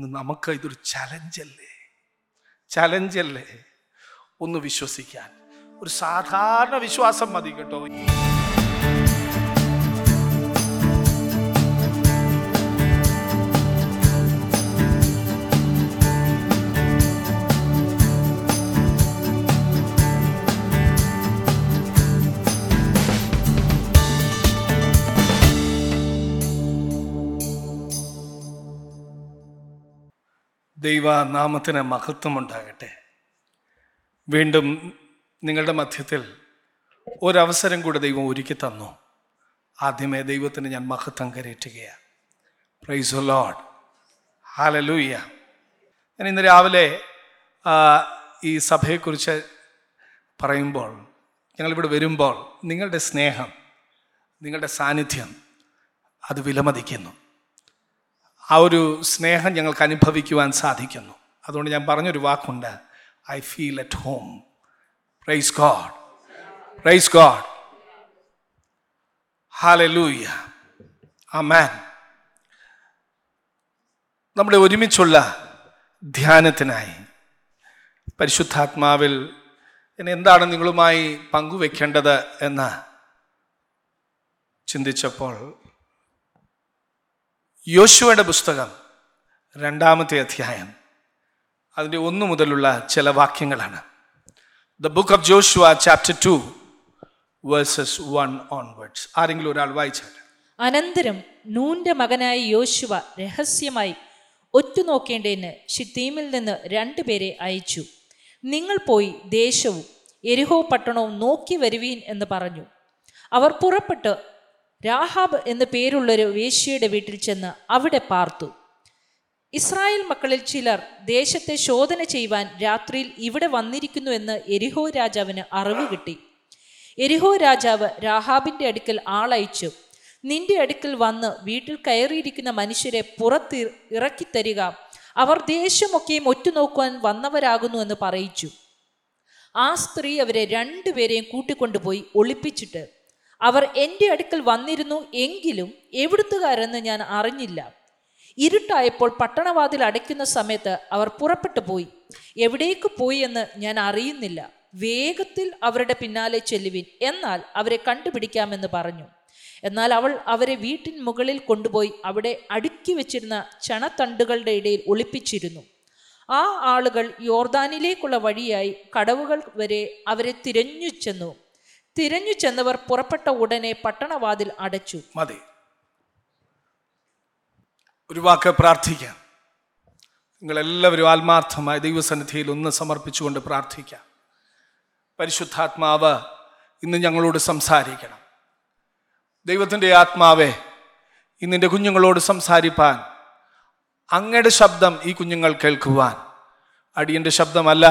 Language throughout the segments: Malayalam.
ഇന്ന് നമുക്ക് ഇതൊരു ചലഞ്ചല്ലേ ഒന്ന് വിശ്വസിക്കാൻ. ഒരു സാധാരണ വിശ്വാസം മതി കേട്ടോ. ദൈവനാമത്തിന് മഹത്വമുണ്ടാകട്ടെ. വീണ്ടും നിങ്ങളുടെ മധ്യത്തിൽ ഒരവസരം കൂടെ ദൈവം ഒരുക്കി തന്നു. ആദ്യമേ ദൈവത്തിന് ഞാൻ മഹത്വം കരയറ്റുകയാണ്. പ്രൈസ് ദി ലോർഡ്, ഹല്ലേലൂയ. ഞാൻ ഇന്ന് രാവിലെ ഈ സഭയെക്കുറിച്ച് പറയുമ്പോൾ, ഞങ്ങളിവിടെ വരുമ്പോൾ നിങ്ങളുടെ സ്നേഹം, നിങ്ങളുടെ സാന്നിധ്യം അത് വിലമതിക്കുന്നു. ആ ഒരു സ്നേഹം ഞങ്ങൾക്ക് അനുഭവിക്കുവാൻ സാധിക്കുന്നു. അതുകൊണ്ട് ഞാൻ പറഞ്ഞൊരു വാക്കുണ്ട്, I feel at home. Praise God, praise God, ഹല്ലേലൂയ, ആമേൻ. നമ്മുടെ ഒരുമിച്ചുള്ള ധ്യാനത്തിനായി പരിശുദ്ധാത്മാവിൽ എന്താണ് നിങ്ങളുമായി പങ്കുവെക്കേണ്ടത് എന്ന് ചിന്തിച്ചപ്പോൾ യോശുവയുടെ പുസ്തകം 2-ാമത്തെ അധ്യായം അതിൻ്റെ 1 മുതലുള്ള ചില വാക്യങ്ങളാണ്. The book of Joshua chapter 2 verses 1 onwards. ആരെങ്കിലും ഒരാൾ വായിച്ചാട്ടെ. അനന്തരം നൂന്റെ മകനായ യോശുവ രഹസ്യമായി ഒറ്റുനോക്കേണ്ടതിന് ശിത്തീമിൽ നിന്ന് 2 പേരെ അയച്ചു. നിങ്ങൾ പോയി ദേശവും എരിഹോ പട്ടണവും നോക്കി വരുവീൻ എന്ന് പറഞ്ഞു. അവർ പുറപ്പെട്ട് രാഹാബ് എന്നു പേരുള്ളൊരു വേശ്യയുടെ വീട്ടിൽ ചെന്ന് അവിടെ പാർത്തു. ഇസ്രായേൽ മക്കളിൽ ചിലർ ദേശത്തെ ശോധന ചെയ്യുവാൻ രാത്രിയിൽ ഇവിടെ വന്നിരിക്കുന്നു എന്ന് എരിഹോ രാജാവിന് അറിവ് കിട്ടി. എരിഹോ രാജാവ് രാഹാബിൻ്റെ അടുക്കൽ ആളയച്ചു, നിന്റെ അടുക്കൽ വന്ന് വീട്ടിൽ കയറിയിരിക്കുന്ന മനുഷ്യരെ പുറത്ത് ഇറക്കിത്തരിക, അവർ ദേശമൊക്കെയും ഒറ്റുനോക്കുവാൻ വന്നവരാകുന്നു എന്ന് പറയിച്ചു. ആ സ്ത്രീ അവരെ 2 പേരെയും കൂട്ടിക്കൊണ്ടുപോയി ഒളിപ്പിച്ചിട്ട്, അവർ എൻ്റെ അടുക്കൽ വന്നിരുന്നു, എങ്കിലും എവിടുത്തുകാരെന്ന് ഞാൻ അറിഞ്ഞില്ല. ഇരുട്ടായപ്പോൾ പട്ടണവാതിൽ അടയ്ക്കുന്ന സമയത്ത് അവർ പുറപ്പെട്ടു പോയി, എവിടേക്ക് പോയി എന്ന് ഞാൻ അറിയുന്നില്ല. വേഗത്തിൽ അവരുടെ പിന്നാലെ ചെല്ലുവിൻ, എന്നാൽ അവരെ കണ്ടുപിടിക്കാമെന്ന് പറഞ്ഞു. എന്നാൽ അവൾ അവരെ വീട്ടിൻ മുകളിൽ കൊണ്ടുപോയി അവിടെ അടുക്കി വെച്ചിരുന്ന ചണത്തണ്ടുകളുടെ ഇടയിൽ ഒളിപ്പിച്ചിരുന്നു. ആ ആളുകൾ യോർദാനിലേക്കുള്ള വഴിയായി കടവുകൾ വരെ അവരെ തിരഞ്ഞു ചെന്നവർ പുറപ്പെട്ട ഉടനെ പട്ടണവാതിൽ അടച്ചു. മതി, ഒരു വാക്ക് പ്രാർത്ഥിക്കാം. നിങ്ങളെല്ലാവരും ആത്മാർത്ഥമായി ദൈവസന്നിധിയിൽ ഒന്ന് സമർപ്പിച്ചുകൊണ്ട് പ്രാർത്ഥിക്കാം. പരിശുദ്ധാത്മാവ് ഇന്ന് ഞങ്ങളോട് സംസാരിക്കണം. ദൈവത്തിൻ്റെ ആത്മാവേ, ഇന്നിൻ്റെ കുഞ്ഞുങ്ങളോട് സംസാരിപ്പാൻ, അങ്ങയുടെ ശബ്ദം ഈ കുഞ്ഞുങ്ങൾ കേൾക്കുവാൻ, അടിയൻ്റെ ശബ്ദമല്ല,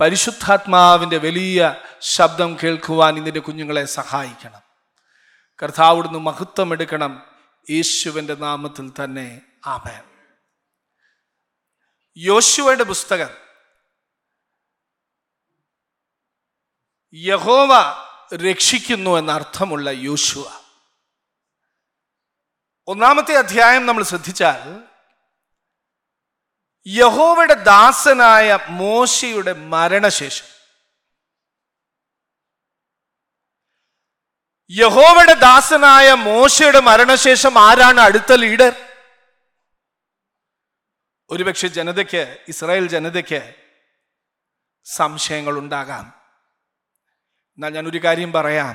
പരിശുദ്ധാത്മാവിൻ്റെ വലിയ ശബ്ദം കേൾക്കുവാൻ ഇതിൻ്റെ കുഞ്ഞുങ്ങളെ സഹായിക്കണം. കർത്താവിടുന്ന് മഹത്വം എടുക്കണം, യേശുവിൻ്റെ നാമത്തിൽ തന്നെ, ആമേൻ. യോശുവയുടെ പുസ്തകം, യഹോവ രക്ഷിക്കുന്നു എന്നർത്ഥമുള്ള യോശുവ 1-ാമത്തെ അധ്യായം നമ്മൾ ശ്രദ്ധിച്ചാൽ യഹോവയുടെ ദാസനായ മോശയുടെ മരണശേഷം, ആരാണ് അടുത്ത ലീഡർ? ഒരുപക്ഷെ ജനതയ്ക്ക്, ഇസ്രായേൽ ജനതയ്ക്ക് സംശയങ്ങൾ ഉണ്ടാകാം. എന്നാൽ ഞാനൊരു കാര്യം പറയാം,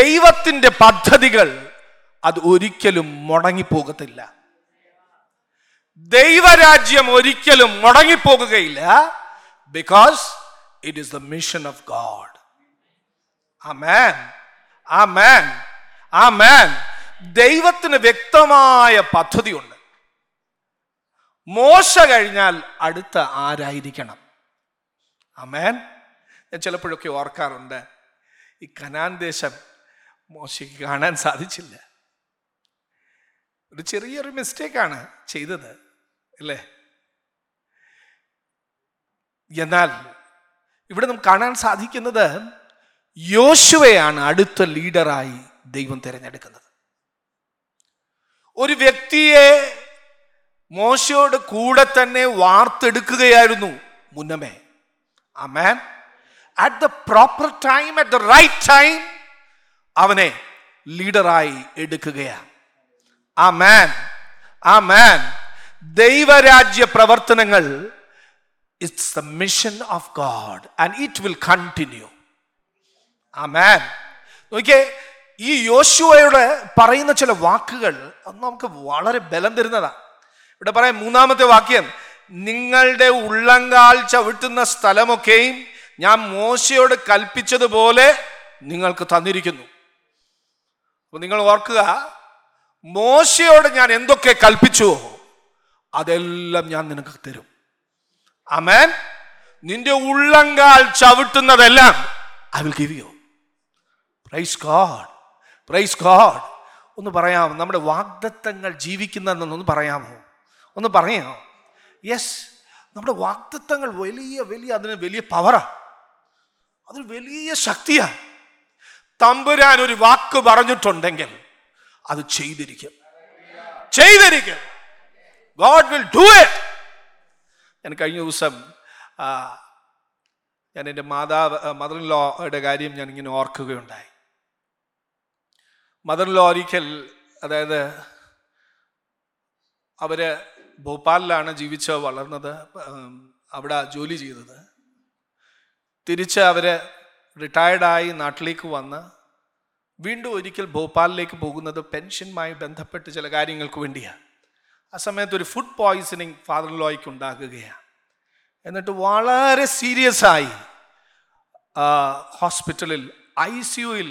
ദൈവത്തിൻ്റെ പദ്ധതികൾ അത് ഒരിക്കലും മുടങ്ങിപ്പോകത്തില്ല. ദൈവരാജ്യം ഒരിക്കലും മുടങ്ങിപ്പോകുകയില്ല. Because it is the mission of God. ആമേൻ, ആമേൻ, ആമേൻ. ദൈവത്തിന് വ്യക്തമായ പദ്ധതിയുണ്ട്. മോശ കഴിഞ്ഞാൽ അടുത്ത ആരായിരിക്കണം? ആമേൻ. ഞാൻ ചിലപ്പോഴൊക്കെ ഓർക്കാറുണ്ട്, ഈ കനാൻ ദേശം മോശയ്ക്ക് കാണാൻ സാധിച്ചില്ല. ഒരു ചെറിയൊരു മിസ്റ്റേക്കാണ് ചെയ്തത്, അല്ലേ? എന്നാൽ ഇവിടെ നമുക്ക് കാണാൻ സാധിക്കുന്നത് യോശുവയാണ് അടുത്ത ലീഡറായി ദൈവം തിരഞ്ഞെടുക്കുന്നത്. ഒരു വ്യക്തിയെ മോശയോട് കൂടെ തന്നെ വാർത്തെടുക്കുകയായിരുന്നു മുന്നമേ. ആമേൻ. At the proper time, at the right time, അവനെ ലീഡറായി എടുക്കുകയാണ്. ആമേൻ, ആമേൻ. ദൈവരാജ്യ പ്രവർത്തനങ്ങൾ, it's the mission of God and it will continue. ആമേൻ. നോക്കിയേ, ഈ യോശുവയോട് പറയുന്ന ചില വാക്കുകൾ നമുക്ക് വളരെ ബലം തരുന്നതാണ്. ഇവിടെ പറയാം, മൂന്നാമത്തെ വാക്യം, നിങ്ങളുടെ ഉള്ളങ്കാൽ ചവിട്ടുന്ന സ്ഥലമൊക്കെയും ഞാൻ മോശയോട് കൽപ്പിച്ചതുപോലെ നിങ്ങൾക്ക് തന്നിരിക്കുന്നു. അപ്പൊ നിങ്ങൾ ഓർക്കുക, മോശയോട് ഞാൻ എന്തൊക്കെ കൽപ്പിച്ചുവോ അതെല്ലാം ഞാൻ നിനക്ക് തരും. ആമേൻ. നിന്റെ ഉള്ളങ്കാൽ ചവിട്ടുന്നതെല്ലാം I will give you. Praise God, praise God. ഒന്ന് പറയാമോ, നമ്മുടെ വാഗ്ദത്തങ്ങൾ ജീവിക്കുന്നതെന്നൊന്ന് പറയാമോ? ഒന്ന് പറയാമോ? യെസ്, നമ്മുടെ വാഗ്ദത്തങ്ങൾ വലിയ വലിയ, അതിന് വലിയ പവറാണ്, അതൊരു വലിയ ശക്തിയാണ്. തമ്പുരാൻ ഒരു വാക്ക് പറഞ്ഞിട്ടുണ്ടെങ്കിൽ അത് ചെയ്തിരിക്കും, ചെയ്തിരിക്കും. God will do it. ഞാൻ കഴിഞ്ഞ ദിവസം ഞാൻ എൻ്റെ മദർ ഇൻ ലോയുടെ കാര്യം ഞാനിങ്ങനെ ഓർക്കുകയുണ്ടായി. മദർ ഇൻ ലോ ഒരിക്കൽ, അതായത് അവര് ഭോപ്പാലിലാണ് ജീവിച്ച് വളർന്നത്, അവിടെ ജോലി ചെയ്തത്. തിരിച്ച് അവര് റിട്ടയർഡായി നാട്ടിലേക്ക് വന്ന് വീണ്ടും ഒരിക്കൽ ഭോപ്പാലിലേക്ക് പോകുന്നത് പെൻഷനുമായി ബന്ധപ്പെട്ട് ചില കാര്യങ്ങൾക്ക് വേണ്ടിയാണ്. ആ സമയത്ത് ഒരു ഫുഡ് പോയിസണിങ് ഫാദർ ഇൻ ലോയ്ക്ക് ഉണ്ടാകുകയാണ്. എന്നിട്ട് വളരെ സീരിയസായി ഹോസ്പിറ്റലിൽ ICUയിൽ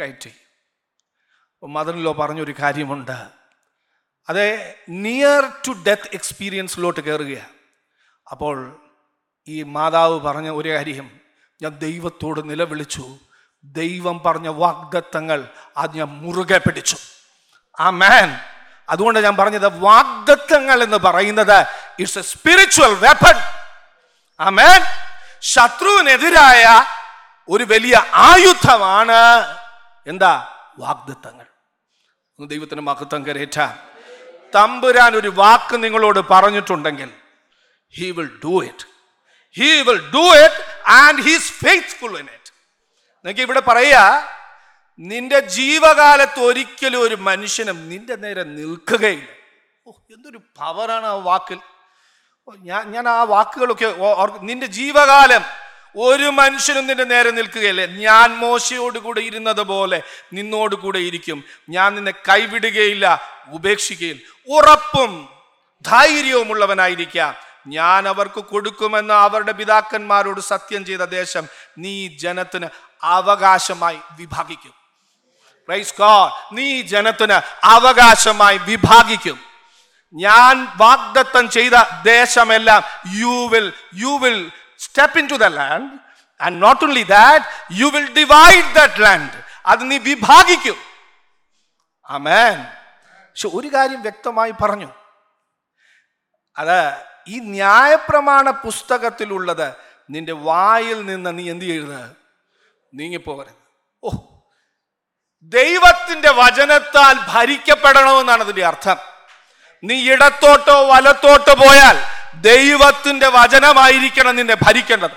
കയറ്റി. അപ്പോൾ മദർ ഇൻ ലോ പറഞ്ഞൊരു കാര്യമുണ്ട്, അത് നിയർ ടു ഡെത്ത് എക്സ്പീരിയൻസിലോട്ട് കയറുകയാണ്. അപ്പോൾ ഈ മാതാവ് പറഞ്ഞ ഒരു കാര്യം, ഞാൻ ദൈവത്തോട് നിലവിളിച്ചു, ദൈവം പറഞ്ഞ വാഗ്ദത്തങ്ങൾ അത് ഞാൻ മുറുകെ പിടിച്ചു. ആമേൻ. അതുകൊണ്ട് ഞാൻ പറഞ്ഞത്, വാഗ്ദത്തങ്ങൾ എന്ന് പറയുന്നത് ഇറ്റ്സ് എ സ്പിരിച്വൽ വെപ്പൺ. ആമേൻ. ശത്രുവിനെതിരായ ഒരു വലിയ ആയുധമാണ് എന്താ? വാഗ്ദത്തങ്ങൾ. ദൈവത്തിന് മഹത്വം കരേറ്റാൻ. തമ്പുരാൻ ഒരു വാക്ക് നിങ്ങളോട് പറഞ്ഞിട്ടുണ്ടെങ്കിൽ he will do it, he will do it and he is faithful in it. നിങ്ങൾക്ക് ഇവിടെ പറയാ, നിന്റെ ജീവകാലത്ത് ഒരിക്കലും ഒരു മനുഷ്യനും നിന്റെ നേരെ നിൽക്കുകയില്ല. ഓ, എന്തൊരു പവറാണ് ആ വാക്കിൽ. ഞാൻ ആ വാക്കുകളൊക്കെ നിന്റെ ജീവകാലം ഒരു മനുഷ്യനും നിന്റെ നേരെ നിൽക്കുകയില്ലേ. ഞാൻ മോശയോട് കൂടെ ഇരുന്നത് പോലെ നിന്നോട് കൂടെ ഇരിക്കും. ഞാൻ നിന്നെ കൈവിടുകയില്ല, ഉപേക്ഷിക്കുകയില്ല. ഉറപ്പും ധൈര്യവും ഉള്ളവനായിരിക്കാം. ഞാൻ അവർക്ക് കൊടുക്കുമെന്ന് അവരുടെ പിതാക്കന്മാരോട് സത്യം ചെയ്ത ദേശം നീ ജനത്തിന് അവകാശമായി വിഭാഗിക്കും. Praise God. നീ ജനത്തിന് അവകാശമായി വിഭാഗിക്കും. ഞാൻ വാഗ്ദത്തം ചെയ്ത ദേശമെല്ലാം you will step into the land, and not only that, you will divide that land. അതിനെ വിഭാഗിക്കും. ആമേൻ. പക്ഷെ ഒരു കാര്യം വ്യക്തമായി പറഞ്ഞു, അത് ഈ ന്യായപ്രമാണ പുസ്തകത്തിലുള്ളത് നിന്റെ വായിൽ നിന്ന് നീ എന്ത് ചെയ്യരുത്, നീങ്ങിപ്പോകരുത്. ഓ, ദൈവത്തിൻ്റെ വചനത്താൽ ഭരിക്കപ്പെടണമെന്നാണ് അതിൻ്റെ അർത്ഥം. നീ ഇടത്തോട്ടോ വലത്തോട്ടോ പോയാൽ ദൈവത്തിന്റെ വചനമായിരിക്കണം നിന്നെ ഭരിക്കേണ്ടത്.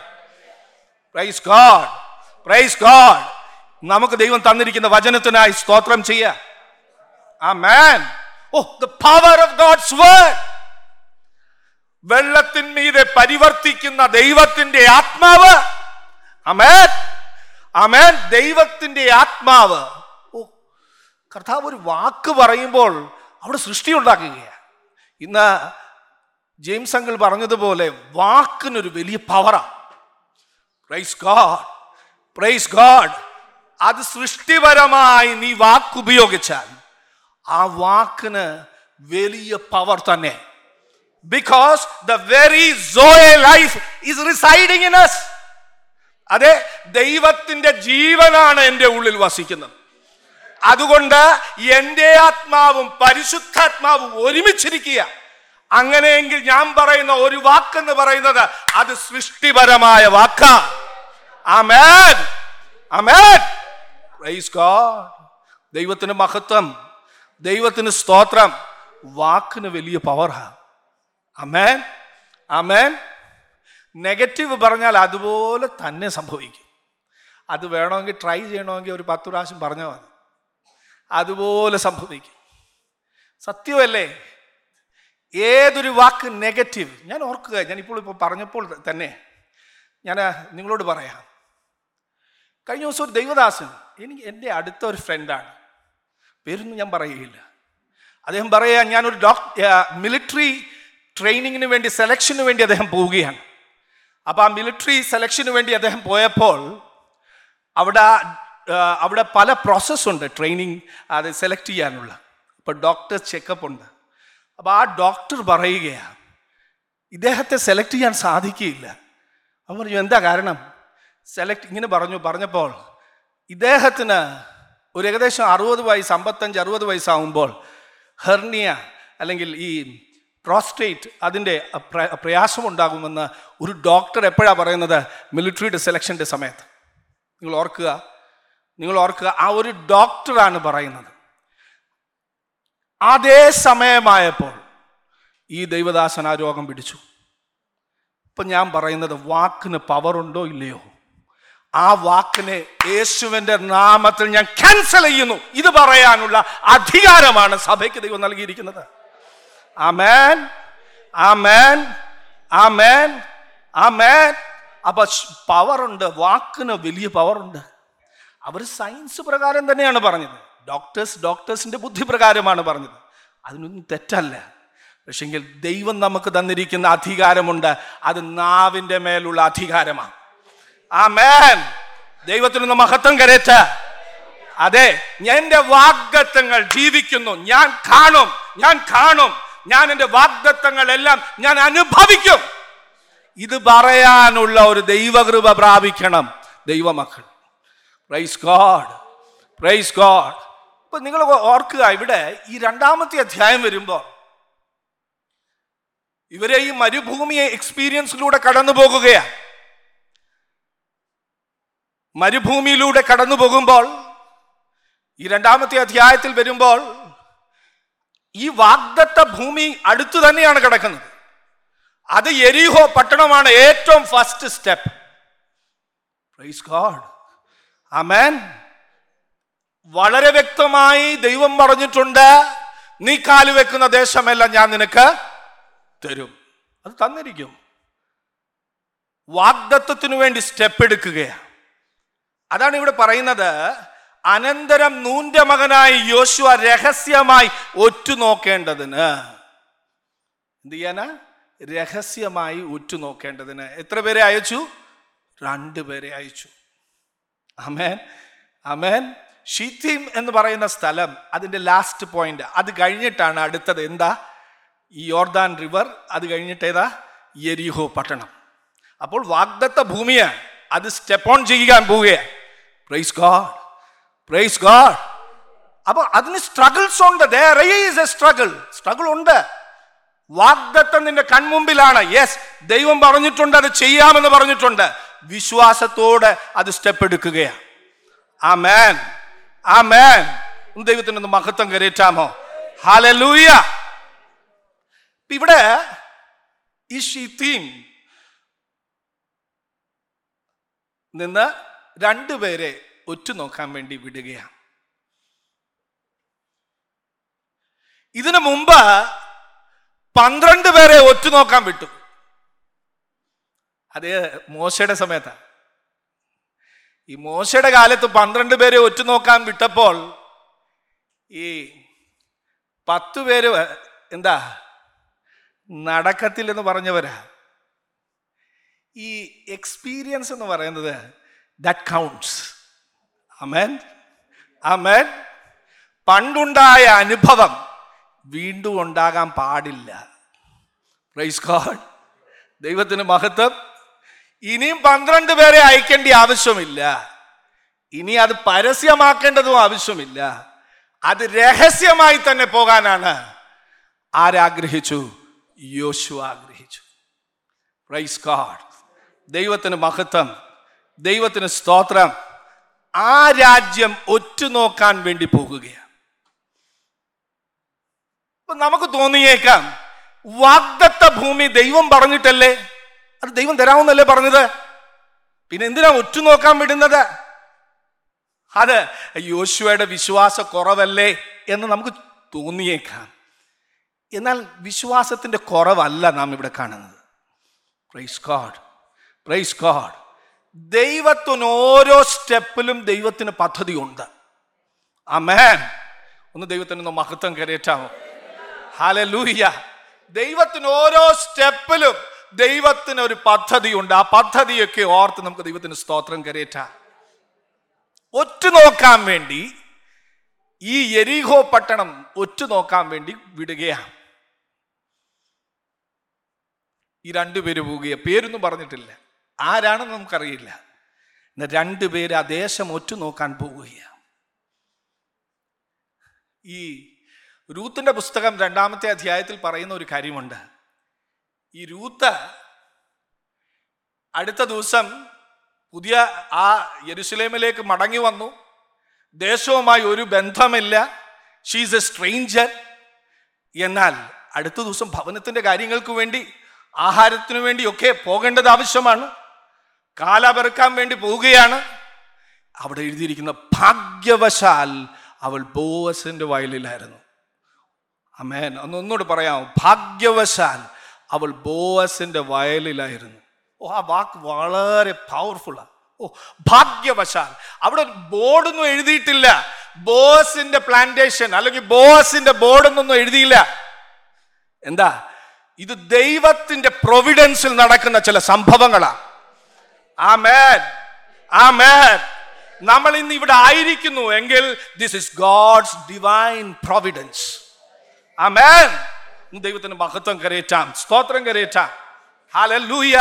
Praise God, praise God. നമുക്ക് ദൈവം തന്നിരിക്കുന്ന വചനത്തിനായി സ്തോത്രം ചെയ്യാം. ആമേൻ. Oh, the power of God's word. വെള്ളത്തിന്മീതെ പരിവർത്തിക്കുന്ന ദൈവത്തിന്റെ ആത്മാവ്. ആമേൻ, ആമേൻ. ദൈവത്തിന്റെ ആത്മാവ്. ഓ, കർത്താവ് ഒരു വാക്ക് പറയുമ്പോൾ അവിടെ സൃഷ്ടി ഉണ്ടാക്കുകയാണ്. ഇന്ന് ജെയിംസ് അങ്കിൾ പറഞ്ഞതുപോലെ വാക്കിനൊരു വലിയ പവറാണ്. Praise God, praise God. അത് സൃഷ്ടിപരമായി നീ വാക്കുപയോഗിച്ചാൽ ആ വാക്കിന് വലിയ പവർ തന്നെ. Because the very soul life is residing in us. അതെ, ദൈവത്തിൻ്റെ ജീവനാണ് എൻ്റെ ഉള്ളിൽ വസിക്കുന്നത്. അതുകൊണ്ട് എൻ്റെ ആത്മാവും പരിശുദ്ധാത്മാവും ഒരുമിച്ചിരിക്കുക. അങ്ങനെയെങ്കിൽ ഞാൻ പറയുന്ന ഒരു വാക്കെന്ന് പറയുന്നത് അത് സൃഷ്ടിപരമായ വാക്കാണ്. ആമേൻ, ആമേൻ. Praise God. ദൈവത്തിന് മഹത്വം, ദൈവത്തിന് സ്തോത്രം. വാക്കിന് വലിയ പവറാണ്. അമേൻ അമേൻ. നെഗറ്റീവ് പറഞ്ഞാൽ അതുപോലെ തന്നെ സംഭവിക്കും. അത് വേണമെങ്കിൽ ട്രൈ ചെയ്യണമെങ്കിൽ ഒരു 10 പ്രാവശ്യം പറഞ്ഞാൽ മതി, അതുപോലെ സംഭവിക്കും. സത്യമല്ലേ? ഏതൊരു വാക്ക് നെഗറ്റീവ്, ഞാൻ ഓർക്കുക, ഞാനിപ്പോൾ പറഞ്ഞപ്പോൾ തന്നെ ഞാൻ നിങ്ങളോട് പറയാം. കഴിഞ്ഞ ദിവസം ഒരു ദൈവദാസൻ, എനിക്ക് എൻ്റെ അടുത്ത ഒരു ഫ്രണ്ടാണ്, പേരൊന്നും ഞാൻ പറയുകയില്ല, അദ്ദേഹം പറയാ ഞാനൊരു മിലിറ്ററി ട്രെയിനിങ്ങിന് വേണ്ടി സെലക്ഷന് വേണ്ടി അദ്ദേഹം പോവുകയാണ്. അപ്പോൾ ആ മിലിറ്ററി സെലക്ഷന് വേണ്ടി അദ്ദേഹം പോയപ്പോൾ അവിടെ പല പ്രോസസ്സുണ്ട് ട്രെയിനിങ്, അത് സെലക്ട് ചെയ്യാനുള്ള. അപ്പോൾ ഡോക്ടർ ചെക്കപ്പ് ഉണ്ട്. അപ്പോൾ ആ ഡോക്ടർ പറയുകയാണ് ഇദ്ദേഹത്തെ സെലക്ട് ചെയ്യാൻ സാധിക്കുകയില്ല. അവൻ പറഞ്ഞു എന്താ കാരണം? ഇങ്ങനെ പറഞ്ഞപ്പോൾ ഇദ്ദേഹത്തിന് ഒരു ഏകദേശം 60 വയസ്സ്, 55-60 വയസ്സാവുമ്പോൾ ഹെർണിയ അല്ലെങ്കിൽ ഈ പ്രോസ്റ്റേറ്റ് അതിൻ്റെ പ്രയാസമുണ്ടാകുമെന്ന് ഒരു ഡോക്ടർ എപ്പോഴാണ് പറയുന്നത്? മിലിറ്ററിയുടെ സെലക്ഷൻ്റെ സമയത്ത്. നിങ്ങൾ ഓർക്കുക, ആ ഒരു ഡോക്ടറാണ് പറയുന്നത്. അതേ സമയമായപ്പോൾ ഈ ദൈവദാസൻ ആ രോഗം പിടിച്ചു. ഇപ്പം ഞാൻ പറയുന്നത് വാക്കിന് പവറുണ്ടോ ഇല്ലയോ? ആ വാക്കിനെ യേശുവിൻ്റെ നാമത്തിൽ ഞാൻ ക്യാൻസൽ ചെയ്യുന്നു. ഇത് പറയാനുള്ള അധികാരമാണ് സഭയ്ക്ക് ദൈവം നൽകിയിരിക്കുന്നത്. ആമേൻ ആമേൻ ആമേൻ ആമേൻ. അപ്പൊ പവറുണ്ട്, വാക്കിന് വലിയ പവറുണ്ട്. അവർ സയൻസ് പ്രകാരം തന്നെയാണ് പറഞ്ഞത്, ഡോക്ടേഴ്സിന്റെ ബുദ്ധി പ്രകാരമാണ് പറഞ്ഞത്, അതിനൊന്നും തെറ്റല്ല. പക്ഷെങ്കിൽ ദൈവം നമുക്ക് തന്നിരിക്കുന്ന അധികാരമുണ്ട്, അത് നാവിൻ്റെ മേലുള്ള അധികാരമാണ്. ആമേൻ. ദൈവത്തിനൊന്ന് മഹത്വം കരേറ്റ. അതെ, എൻ്റെ വാഗ്ദത്തങ്ങൾ ജീവിക്കുന്നു. ഞാൻ കാണും, ഞാൻ എൻ്റെ വാഗ്ദത്തങ്ങളെല്ലാം ഞാൻ അനുഭവിക്കും. ഇത് പറയാനുള്ള ഒരു ദൈവകൃപ പ്രാപിക്കണം ദൈവമക്കൾ. Praise God, praise God. ഇപ്പൊ നിങ്ങൾ ഓർക്കുക, ഇവിടെ ഈ 2-ാമത്തെ അധ്യായം വരുമ്പോൾ ഇവരെ ഈ മരുഭൂമിയെ എക്സ്പീരിയൻസിലൂടെ കടന്നു പോകുകയാണ്. മരുഭൂമിയിലൂടെ കടന്നു പോകുമ്പോൾ ഈ 2-ാമത്തെ അധ്യായത്തിൽ വരുമ്പോൾ ഈ വാഗ്ദത്ത ഭൂമി അടുത്തു തന്നെയാണ് കിടക്കുന്നത്. അത് എരിഹോ പട്ടണമാണ് ഏറ്റവും ഫസ്റ്റ് സ്റ്റെപ്പ്. പ്രൈസ് ഗോഡ്, ആമേൻ. വളരെ വ്യക്തമായി ദൈവം പറഞ്ഞിട്ടുണ്ട്, നീ കാല് വെക്കുന്ന ദേശമെല്ലാം ഞാൻ നിനക്ക് തരും. അത് തന്നിരിക്കും. വാഗ്ദത്തത്തിനു വേണ്ടി സ്റ്റെപ്പ് എടുക്കുകയാണ്. അതാണ് ഇവിടെ പറയുന്നത്. അനന്തരം നൂന്റെ മകനായി യോശുവ രഹസ്യമായി ഒറ്റുനോക്കേണ്ടതിന്, എന്ത് ചെയ്യാനാ? രഹസ്യമായി ഒറ്റുനോക്കേണ്ടതിന് എത്ര പേരെ അയച്ചു? 2 പേരെ അയച്ചു. ആമേൻ ആമേൻ. ശിത്തീം എന്ന് പറയുന്ന സ്ഥലം, അതിൻ്റെ ലാസ്റ്റ് പോയിന്റ്, അത് കഴിഞ്ഞിട്ടാണ് അടുത്തത് എന്താ? ഈ യോർദാൻ റിവർ. അത് കഴിഞ്ഞിട്ടേതാ? യെരിഹോ പട്ടണം. അപ്പോൾ വാഗ്ദത്ത ഭൂമിയാണ്, അത് സ്റ്റെപ്പ് ഓൺ ചെയ്യാൻ പോവുകയാണ്. Praise God, praise God. അപ്പോൾ അതിന് സ്ട്രഗിൾസ് ഉണ്ട്. There is a struggle. Struggle ഉണ്ട്. വാഗ്ദത്തം നിന്റെ കൺമുമ്പിലാണ്. യെസ്, ദൈവം പറഞ്ഞിട്ടുണ്ട്, അത് ചെയ്യാമെന്ന് പറഞ്ഞിട്ടുണ്ട്. വിശ്വാസത്തോടെ അത് സ്റ്റെപ്പ് എടുക്കുകയാണ്. ആമേൻ ആമേൻ. ദൈവത്തിനൊന്ന് മഹത്വം കരേറ്റാമോ? ഹല്ലേലൂയ. ഇവിടെ ഈ ശിത്തീം നിന്ന് 2 പേരെ ഒറ്റുനോക്കാൻ വേണ്ടി വിടുകയാണ്. ഇതിനു മുമ്പ് 12 പേരെ ഒറ്റുനോക്കാൻ വിട്ടു. അത് മോശയുടെ സമയത്താണ്. ഈ മോശയുടെ കാലത്ത് 12 പേരെ ഒറ്റുനോക്കാൻ വിട്ടപ്പോൾ ഈ 10 പേര് എന്താ നടക്കത്തില്ലെന്ന് പറഞ്ഞവരാ. ഈ എക്സ്പീരിയൻസ് എന്ന് പറയുന്നത് that counts. ആമേൻ ആമേൻ. പണ്ടുണ്ടായ അനുഭവം വീണ്ടും ഉണ്ടാകാൻ പാടില്ല. പ്രൈസ് ഗോഡ്, ദൈവത്തിന് മഹത്വം. ഇനിയും 12 പേരെ അയക്കേണ്ട ആവശ്യമില്ല. ഇനി അത് പരസ്യമാക്കേണ്ടതും ആവശ്യമില്ല. അത് രഹസ്യമായി തന്നെ പോകാനാണ് ആരാഗ്രഹിച്ചു? യോശുവ ആഗ്രഹിച്ചു. പ്രൈസ് ഗോഡ്, ദൈവത്തിന് മഹത്വം, ദൈവത്തിന് സ്തോത്രം. ആ രാജ്യം ഒറ്റുനോക്കാൻ വേണ്ടി പോകുകയാണ്. നമുക്ക് തോന്നിയേക്കാം വാഗ്ദത്ത ഭൂമി ദൈവം പറഞ്ഞിട്ടല്ലേ, അത് ദൈവം തരാമെന്നല്ലേ പറഞ്ഞത്, പിന്നെ എന്തിനാ ഒറ്റുനോക്കാൻ വിടുന്നത്? അത് യോശുവയുടെ വിശ്വാസ കുറവല്ലേ എന്ന് നമുക്ക് തോന്നിയേക്കാം. എന്നാൽ വിശ്വാസത്തിൻ്റെ കുറവല്ല നാം ഇവിടെ കാണുന്നത്. Praise God, praise God. ദൈവത്തിന് ഓരോ സ്റ്റെപ്പിലും ദൈവത്തിന് പദ്ധതിയുണ്ട്. ആമേൻ. ഒന്ന് ദൈവത്തിനൊന്ന് മഹത്വം കരയറ്റാമോ? ഹല്ലേലൂയ. ദൈവത്തിന് ഓരോ സ്റ്റെപ്പിലും ദൈവത്തിന് ഒരു പദ്ധതിയുണ്ട്. ആ പദ്ധതിയൊക്കെ ഓർത്ത് നമുക്ക് ദൈവത്തിന് സ്തോത്രം കരയറ്റാം. ഒറ്റുനോക്കാൻ വേണ്ടി ഈ യെരിഹോ പട്ടണം ഒറ്റുനോക്കാൻ വേണ്ടി വിടുകയാണ്. ഈ രണ്ടുപേര് പോവുകയാണ്. പേരൊന്നും പറഞ്ഞിട്ടില്ല, ആരാണെന്ന് നമുക്കറിയില്ല. എന്നാൽ രണ്ടുപേര് ആ ദേശം ഒറ്റുനോക്കാൻ പോവുകയാണ്. ഈ രൂത്തിന്റെ പുസ്തകം 2-ാമത്തെ അധ്യായത്തിൽ പറയുന്ന ഒരു കാര്യമുണ്ട്. ഈ രൂത്ത് അടുത്ത ദിവസം പുതിയ ആ യെരുശലേമിലേക്ക് മടങ്ങി വന്നു. ദേശവുമായി ഒരു ബന്ധമില്ല. She's a stranger. എന്നാൽ അടുത്ത ദിവസം ഭവനത്തിൻ്റെ കാര്യങ്ങൾക്ക് വേണ്ടി, ആഹാരത്തിനു വേണ്ടിയൊക്കെ പോകേണ്ടത് ആവശ്യമാണ്. കാലപെറുക്കാൻ വേണ്ടി പോവുകയാണ്. അവിടെ എഴുതിയിരിക്കുന്ന ഭാഗ്യവശാൽ അവൾ ബോവസിൻ്റെ വയലിലായിരുന്നു. ആമേൻ. ഒന്നുകൂടി പറയാമോ? ഭാഗ്യവശാൽ അവൾ ബോവസിൻ്റെ വയലിലായിരുന്നു. ആ വാക്ക് വളരെ പവർഫുള്ളാണ്. ഭാഗ്യവശാൽ അവിടെ ഒരു ബോർഡൊന്നും എഴുതിയിട്ടില്ല. ബോസിന്റെ പ്ലാന്റേഷൻ അല്ലെങ്കിൽ ബോസിന്റെ ബോർഡൊന്നും എഴുതിയില്ല. എന്താ ഇത്? ദൈവത്തിന്റെ പ്രൊവിഡൻസിൽ നടക്കുന്ന ചില സംഭവങ്ങളാണ്. ആമേൻ, ആമേൻ. നമ്മൾ ഇന്ന് ഇവിടെ ആയിരിക്കുന്നു എങ്കിൽ this is God's divine providence. ആമേൻ. ദൈവത്തിന് മഹത്വം കരയേറ്റാം, സ്തോത്രം കരയേറ്റാം. Hallelujah,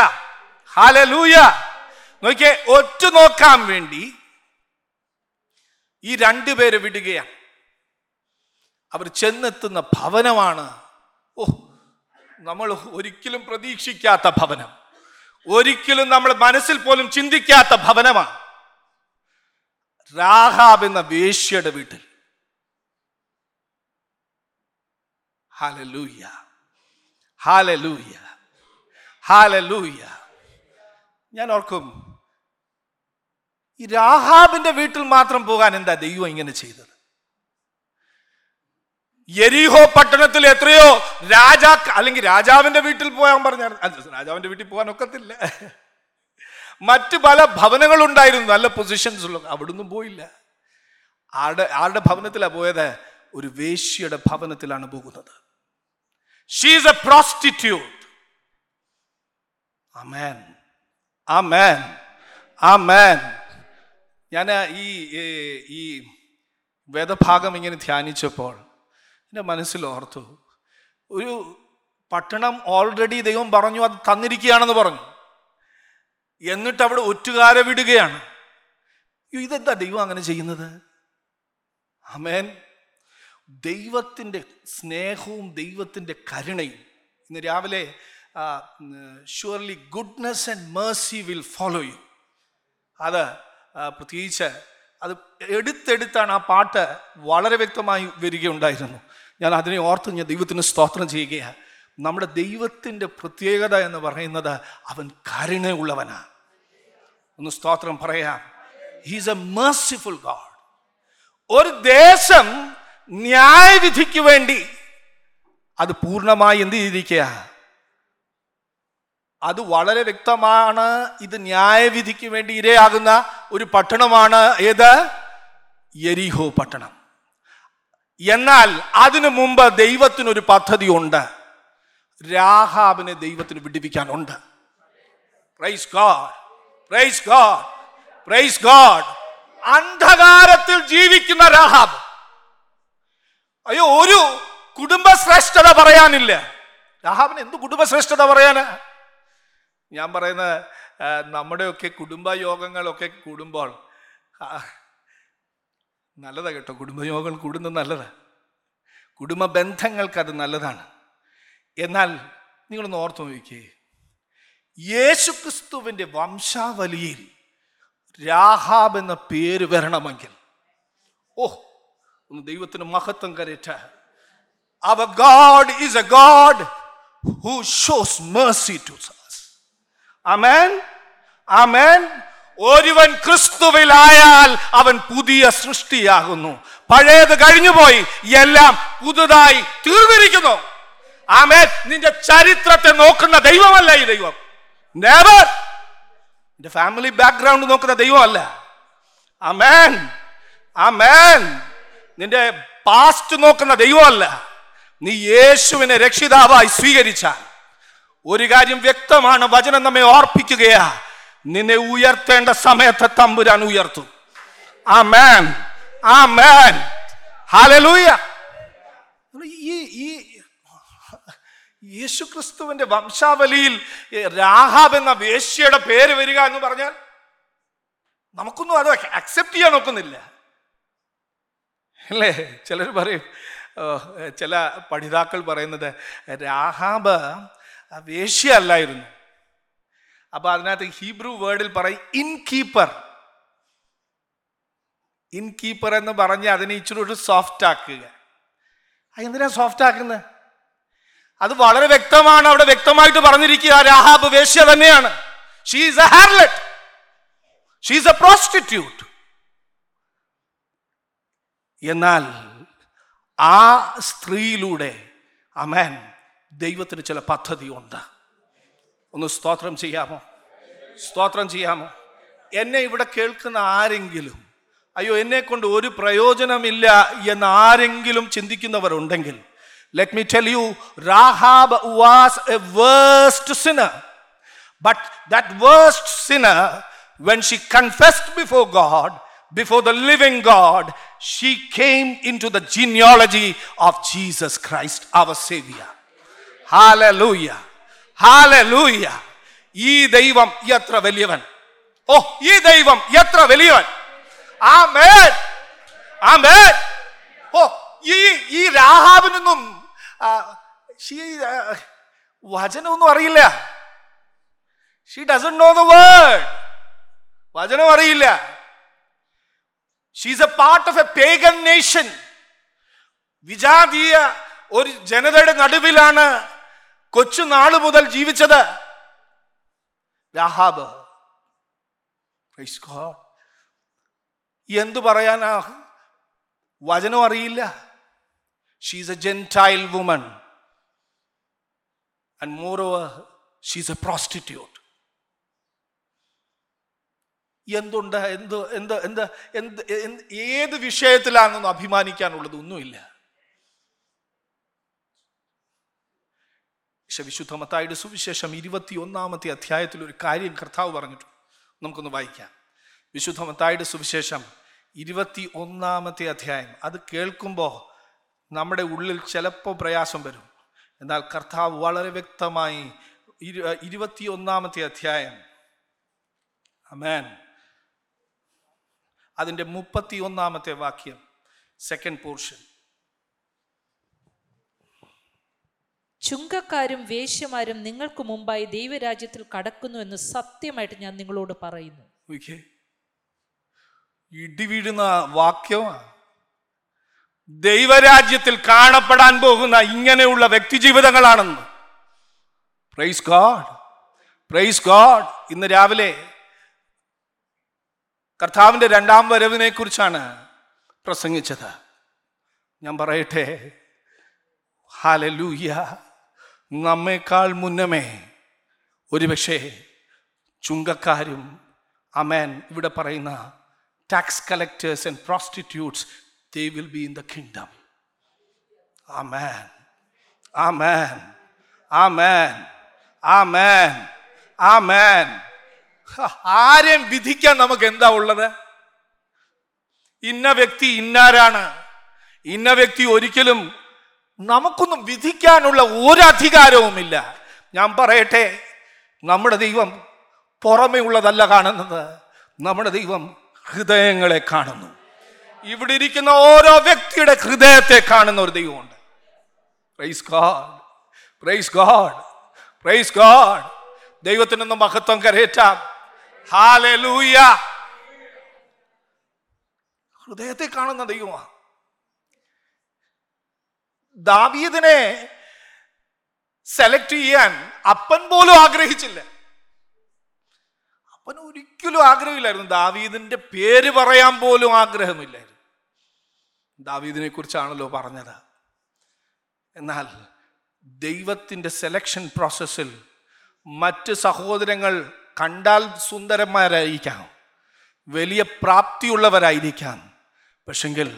hallelujah. നോക്കിയേ, ഒറ്റുനോക്കാൻ വേണ്ടി ഈ രണ്ടുപേരെ വിടുകയാണ്. അവർ ചെന്നെത്തുന്ന ഭവനമാണ് നമ്മൾ ഒരിക്കലും പ്രതീക്ഷിക്കാത്ത ഭവനം, ഒരിക്കലും നമ്മൾ മനസ്സിൽ പോലും ചിന്തിക്കാത്ത ഭവനമാണ്. രാഹാബ് എന്ന വേശ്യയുടെ വീട്ടിൽ. ഹല്ലേലൂയ, ഹല്ലേലൂയ, ഹല്ലേലൂയ. ഞാൻ ഓർക്കും, ഈ രാഹാബിന്റെ വീട്ടിൽ മാത്രം പോകാൻ എന്താ ദൈവം ഇങ്ങനെ ചെയ്തത്? യെരിഹോ പട്ടണത്തിൽ എത്രയോ അല്ലെങ്കിൽ രാജാവിന്റെ വീട്ടിൽ പോകാൻ പറഞ്ഞാൽ രാജാവിന്റെ വീട്ടിൽ പോകാൻ ഒക്കത്തില്ല. മറ്റ് പല ഭവനങ്ങളുണ്ടായിരുന്നു, നല്ല പൊസിഷൻസ് ഉള്ള. അവിടൊന്നും പോയില്ല. ആരുടെ ഭവനത്തിലാണ് പോയത്? ഒരു വേശ്യയുടെ ഭവനത്തിലാണ് പോകുന്നത്. She is a prostitute. ആമേൻ, ആമേൻ, ആമേൻ. ഞാൻ ഈ വേദഭാഗം ഇങ്ങനെ ധ്യാനിച്ചപ്പോൾ എൻ്റെ മനസ്സിലോർത്തു, ഒരു പട്ടണം ഓൾറെഡി ദൈവം പറഞ്ഞു അത് തന്നിരിക്കുകയാണെന്ന് പറഞ്ഞു. എന്നിട്ട് അവിടെ ഒറ്റുകാരെ വിടുകയാണ്. ഇതെന്താ ദൈവം അങ്ങനെ ചെയ്യുന്നത്? ആമേൻ. ദൈവത്തിൻ്റെ സ്നേഹവും ദൈവത്തിൻ്റെ കരുണയും. ഇന്ന് രാവിലെ surely goodness and mercy will follow you. അത് പ്രത്യേകിച്ച് അത് എടുത്താണ് ആ പാട്ട് വളരെ വ്യക്തമായി വരികയുണ്ടായിരുന്നു. ഞാൻ അതിനെ ഓർത്ത് ഞാൻ ദൈവത്തിന് സ്തോത്രം ചെയ്യുകയാണ്. നമ്മുടെ ദൈവത്തിൻ്റെ പ്രത്യേകത എന്ന് പറയുന്നത് അവൻ കരുണയുള്ളവനാണ്. ഒന്ന് സ്തോത്രം പറയാം. He is a merciful God. ഒരു ദേശം ന്യായവിധിക്ക് വേണ്ടി അത് പൂർണ്ണമായി എന്ത് ചെയ്തിരിക്കുക? അത് വളരെ വ്യക്തമാണ്. ഇത് ന്യായവിധിക്ക് വേണ്ടി ഇരയാകുന്ന ഒരു പട്ടണമാണ്. ഏത്? യെരിഹോ പട്ടണം. എന്നാൽ അതിനു മുമ്പ് ദൈവത്തിനൊരു പദ്ധതി ഉണ്ട്. രാഹാബിനെ ദൈവത്തിന് വിടുവിക്കാനുണ്ട്. Praise God, praise God, praise God. അന്ധകാരത്തിൽ ജീവിക്കുന്ന രാഹാബ്. അയ്യോ, ഒരു കുടുംബശ്രേഷ്ഠത പറയാനില്ല. രാഹാബിന് എന്ത് കുടുംബശ്രേഷ്ഠത പറയാനാ? ഞാൻ പറയുന്നത്, നമ്മുടെയൊക്കെ കുടുംബയോഗങ്ങളൊക്കെ കൂടുമ്പോൾ നല്ലതാണ് കേട്ടോ. കുടുംബയോഗങ്ങൾ കൂടുന്നത് നല്ലതാണ്. കുടുംബ ബന്ധങ്ങൾക്കത് നല്ലതാണ്. എന്നാൽ നിങ്ങളൊന്ന് ഓർത്ത് നോക്കിക്കേ, യേശുക്രിസ്തുവിൻ്റെ വംശാവലിയിൽ രാഹാബ് എന്ന പേര് വരണമെങ്കിൽ, ദൈവത്തിന് മഹത്വം കരയറ്റ. Our God is a God who shows mercy to us. Amen? Amen? ഒരുവൻ ക്രിസ്തുവിലായാൽ അവൻ പുതിയ സൃഷ്ടിയാകുന്നു. പഴയത് കഴിഞ്ഞുപോയി, എല്ലാം പുതുതായി തീർന്നിരിക്കുന്നു. ആമേൻ. നിന്റെ ചരിത്രത്തെ നോക്കുന്ന ദൈവമല്ല ഈ ദൈവം. നെവർ. നിന്റെ ഫാമിലി ബാക്ക്ഗ്രൗണ്ട് നോക്കുന്ന ദൈവമല്ല. ആമേൻ, ആമേൻ. നിന്റെ പാസ്റ്റ് നോക്കുന്ന ദൈവമല്ല. നീ യേശുവിനെ രക്ഷിതാവായി സ്വീകരിച്ചാൽ ഒരു കാര്യം വ്യക്തമാണ്, വചനം നമ്മെ ഓർപ്പിക്കുകയാ, നിന്നെ ഉയർത്തേണ്ട സമയത്ത് തമ്പുരാൻ ഉയർത്തും. ആമേൻ, ആമേൻ, ഹല്ലേലൂയ. ഈ യേശുക്രിസ്തുവിന്റെ വംശാവലിയിൽ രാഹാബ് എന്ന വേശ്യയുടെ പേര് വരിക എന്ന് പറഞ്ഞാൽ നമുക്കൊന്നും അത് അക്സെപ്റ്റ് ചെയ്യാൻ ഒക്കുന്നില്ല, അല്ലേ? ചിലർ പറയും, ചില പഠിതാക്കൾ പറയുന്നത് രാഹാബ് വേശ്യ അല്ലായിരുന്നു. അപ്പൊ അതിനകത്ത് ഹീബ്രു വേർഡിൽ പറയും ഇൻകീപ്പർ. ഇൻകീപ്പർ എന്ന് പറഞ്ഞ് അതിനെ ഇച്ചിരി ഒരു സോഫ്റ്റ് ആക്കുക. എന്തിനാ സോഫ്റ്റ് ആക്കുന്നത്? അത് വളരെ വ്യക്തമാണ്, അവിടെ വ്യക്തമായിട്ട് പറഞ്ഞിരിക്കുക. രാഹാബ് വേശ്യ തന്നെയാണ്. She is a harlot, she is a prostitute. എന്നാൽ ആ സ്ത്രീയിലൂടെ, ആമേൻ, ദൈവത്തിന് ചില പദ്ധതിയുണ്ട്. ഒന്ന് സ്തോത്രം ചെയ്യാമോ? സ്തോത്രം ചെയ്യാമോ? എന്നെ ഇവിടെ കേൾക്കുന്ന ആരെങ്കിലും, അയ്യോ എന്നെ കൊണ്ട് ഒരു പ്രയോജനമില്ല എന്ന് ആരെങ്കിലും ചിന്തിക്കുന്നവരുണ്ടെങ്കിൽ, let me tell you, Rahab was a worst sinner, but that worst sinner, when she confessed before God, before the living God, she came into the genealogy of Jesus Christ, our Savior. Hallelujah, hallelujah. ഈ ദൈവം എത്ര വലിയവൻ! ഓ, ഈ ദൈവം എത്ര വലിയവൻ! ആമേൻ, ആമേൻ. ഓ, ഈ രാഹാബിനൊന്നും വചനമൊന്നും അറിയില്ല. She doesn't know the word. വചനം അറിയില്ല. She is a part of a pagan nation. വിജാതീയ ഒരു ജനതയുടെ നടുവിലാണ് കൊച്ചു നാള് മുതൽ ജീവിച്ചത് രാഹാബ്. Praise God. എന്തു പറയാനാ? വചനം അറിയില്ല. She is a Gentile woman. And moreover, she is a prostitute. ഏത് വിഷയത്തിലാണെന്നൊന്നും അഭിമാനിക്കാനുള്ളത് ഒന്നുമില്ല. പക്ഷെ വിശുദ്ധ മത്തായിയുടെ സുവിശേഷം 21 അധ്യായത്തിൽ ഒരു കാര്യം കർത്താവ് പറഞ്ഞിട്ടു. നമുക്കൊന്ന് വായിക്കാം. വിശുദ്ധ മത്തായിയുടെ സുവിശേഷം 21 അധ്യായം. അത് കേൾക്കുമ്പോൾ നമ്മുടെ ഉള്ളിൽ ചിലപ്പോൾ പ്രയാസം വരും. എന്നാൽ കർത്താവ് വളരെ വ്യക്തമായി 21 അധ്യായം, ആമേൻ, അതിൻ്റെ 31 വാക്യം, സെക്കൻഡ് പോർഷൻ. ചുങ്കക്കാരും വേശ്യമാരും നിങ്ങൾക്ക് മുമ്പായി ദൈവരാജ്യത്തിൽ കടക്കുന്നു എന്ന് സത്യമായിട്ട് ഞാൻ നിങ്ങളോട് പറയുന്നു. ഇടിവീഴുന്ന വാക്യമാണ്. ദൈവരാജ്യത്തിൽ കാണപ്പെടാൻ പോകുന്ന ഇങ്ങനെയുള്ള വ്യക്തിജീവിതങ്ങളാണെന്ന്. Praise God, praise God. ഇന്ന് രാവിലെ കർത്താവിൻ്റെ 2ാം വരവിനെ കുറിച്ചാണ് പ്രസംഗിച്ചത്. ഞാൻ പറയട്ടെ, ഹല്ലേലൂയ, നമ്മേക്കാൾ മുന്നമേ ഒരുപക്ഷെ ചുങ്കക്കാരും, ആമേൻ, ഇവിടെ പറയുന്ന tax collectors and prostitutes, they will be in the kingdom. Amen, amen, amen, amen, amen. ആരെയും വിധിക്കാൻ നമുക്ക് എന്താ ഉള്ളത്? ഇന്ന വ്യക്തി ഇന്നാരാണ്, ഇന്ന വ്യക്തി ഒരിക്കലും നമുക്കൊന്നും വിധിക്കാനുള്ള ഒരു അധികാരവുമില്ല. ഞാൻ പറയട്ടെ, നമ്മുടെ ദൈവം പുറമേ ഉള്ളതല്ല കാണുന്നത്, നമ്മുടെ ദൈവം ഹൃദയങ്ങളെ കാണുന്നു. ഇവിടെ ഇരിക്കുന്ന ഓരോ വ്യക്തിയുടെ ഹൃദയത്തെ കാണുന്ന ഒരു ദൈവമുണ്ട്. Praise God, praise God, praise God. ദൈവത്തിനൊന്ന് മഹത്വം കരയേറ്റാം. ഹല്ലേലൂയ. ഹൃദയത്തെ കാണുന്ന ദൈവമാണ്. ദാവീദിനെ സെലക്ട് ചെയ്യാൻ അപ്പൻ പോലും ആഗ്രഹിച്ചില്ല. അപ്പൻ ഒരിക്കലും ആഗ്രഹമില്ലായിരുന്നു. ദാവീദിന്റെ പേര് പറയാൻ പോലും ആഗ്രഹമില്ലായിരുന്നു. ദാവീദിനെ കുറിച്ചാണല്ലോ പറഞ്ഞത്. എന്നാൽ ദൈവത്തിൻ്റെ സെലക്ഷൻ പ്രോസസ്സിൽ മറ്റ് സഹോദരങ്ങൾ കണ്ടാൽ സുന്ദരന്മാരായിരിക്കാം, വലിയ പ്രാപ്തിയുള്ളവരായിരിക്കാം, പക്ഷെങ്കിൽ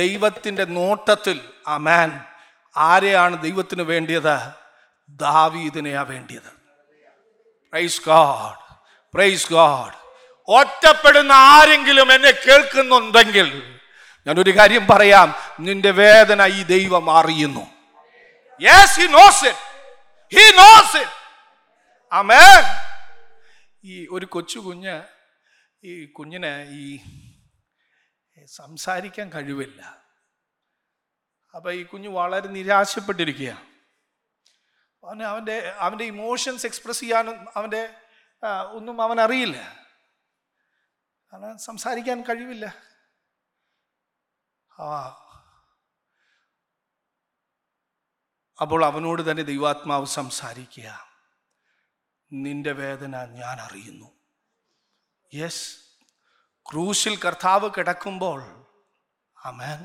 ദൈവത്തിൻ്റെ നോട്ടത്തിൽ ആ മാൻ ആരെയാണ് ദൈവത്തിന് വേണ്ടിയത്? ദാവീദിനെയാ വേണ്ടിയത്. Praise God, praise God. ഒറ്റപ്പെടുന്ന ആരെങ്കിലും എന്നെ കേൾക്കുന്നുണ്ടെങ്കിൽ ഞാനൊരു കാര്യം പറയാം, നിന്റെ വേദന ഈ ദൈവം അറിയുന്നു. Yes, he knows it. He knows it. Amen. ഈ ഒരു കൊച്ചുകുഞ്ഞ്, ഈ കുഞ്ഞിന് ഈ സംസാരിക്കാൻ കഴിവില്ല. അപ്പം ഈ കുഞ്ഞ് വളരെ നിരാശപ്പെട്ടിരിക്കുകയാണ്. അവന് അവൻ്റെ ഇമോഷൻസ് എക്സ്പ്രസ് ചെയ്യാനും അവൻ്റെ ഒന്നും അവനറിയില്ല, അവന് സംസാരിക്കാൻ കഴിവില്ല. അപ്പോൾ അവനോട് തന്നെ ദൈവാത്മാവ് സംസാരിക്കുക, നിന്റെ വേദന ഞാൻ അറിയുന്നു. യെസ്, ക്രൂശിൽ കർത്താവ് കിടക്കുമ്പോൾ, ആമേൻ,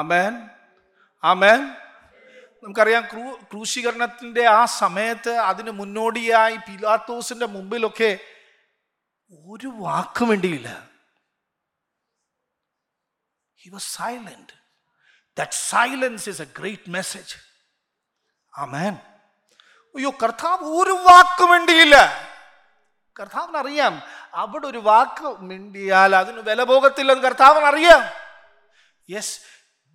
ആമേൻ, ആമേൻ, നമുക്കറിയാം ക്രൂശീകരണത്തിൻ്റെ ആ സമയത്ത് അതിന് മുന്നോടിയായി പീലാത്തോസിൻ്റെ മുമ്പിലൊക്കെ ഒരു വാക്കും വേണ്ടിയില്ല. He was silent. That silence is a great message. Amen. അയ്യോ, കർത്താവ് ഒരു വാക്ക് മിണ്ടിയില്ല. കർത്താവിനറിയാം അവിടെ ഒരു വാക്ക് മിണ്ടിയാൽ അതിന് വില പോകത്തില്ലെന്ന് കർത്താവിനറിയാം. Yes,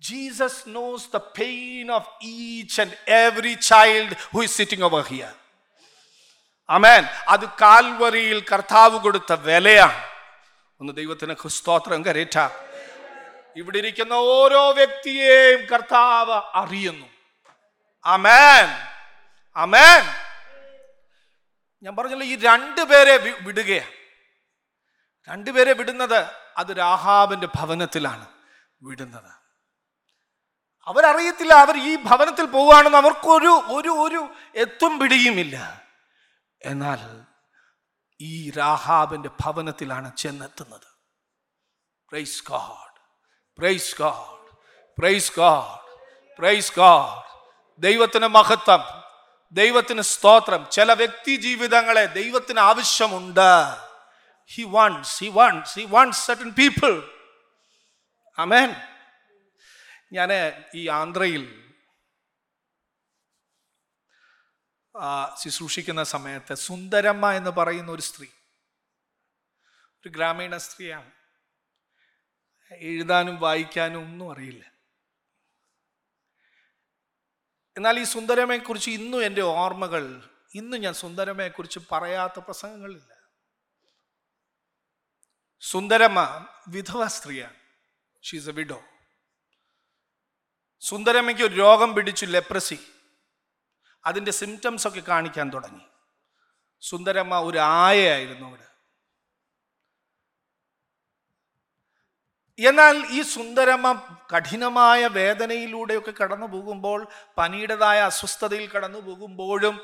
Jesus knows the pain of each and every child who is sitting over here. Amen. അത് കാൽവരിയിൽ കർത്താവ് കൊടുത്ത വിലയാണ്. ഒന്ന് ദൈവത്തിന് സ്തോത്രം കരേറ്റാം. ഇവിടെ ഇരിക്കുന്ന ഓരോ വ്യക്തിയെയും കർത്താവ് അറിയുന്നു. ആമേൻ, ആമേൻ. ഞാൻ പറഞ്ഞല്ലോ, ഈ രണ്ടുപേരെ വിടുകയാണ്. രണ്ടുപേരെ വിടുന്നത് അത് രാഹാബിന്റെ ഭവനത്തിലാണ് വിടുന്നത്. അവരറിയത്തില്ല അവർ ഈ ഭവനത്തിൽ പോവുകയാണെന്ന്. അവർക്കൊരു ഒരു എത്തും പിടിയുമില്ല. എന്നാൽ ഈ രാഹാബിന്റെ ഭവനത്തിലാണ് ചെന്നെത്തുന്നത്. Praise God, praise God, praise God, praise God. ദൈവത്തിന് മഹത്വം, ദൈവത്തിന് സ്തോത്രം. ചില വ്യക്തി ജീവിതങ്ങളെ ദൈവത്തിന് ആവശ്യമുണ്ട്. He wants, he wants, he wants certain people. Amen. ഞാൻ ഈ ആന്ധ്രയിൽ ശുശ്രൂഷിക്കുന്ന സമയത്ത് സുന്ദരമ്മ എന്ന് പറയുന്ന ഒരു സ്ത്രീ, ഒരു ഗ്രാമീണ സ്ത്രീയാണ്. എഴുതാനും വായിക്കാനും ഒന്നും അറിയില്ല. എന്നാൽ ഈ സുന്ദരമ്മയെക്കുറിച്ച് ഇന്നും എൻ്റെ ഓർമ്മകൾ, ഇന്നും ഞാൻ സുന്ദരമ്മയെക്കുറിച്ച് പറയാത്ത പ്രസംഗങ്ങളില്ല. സുന്ദരമ്മ വിധവ സ്ത്രീയാണ്. She is a widow. സുന്ദരമ്മയ്ക്ക് ഒരു രോഗം പിടിച്ചു, ലെപ്രസി. അതിൻ്റെ സിംറ്റംസ് ഒക്കെ കാണിക്കാൻ തുടങ്ങി. സുന്ദരമ്മ ഒരു ആയയായിരുന്നു അവിടെ. എന്നാൽ ഈ സുന്ദരമ്മ കഠിനമായ വേദനയിലൂടെയൊക്കെ കടന്നു പോകുമ്പോൾ, പനിയുടേതായ അസ്വസ്ഥതയിൽ കടന്നു പോകുമ്പോഴും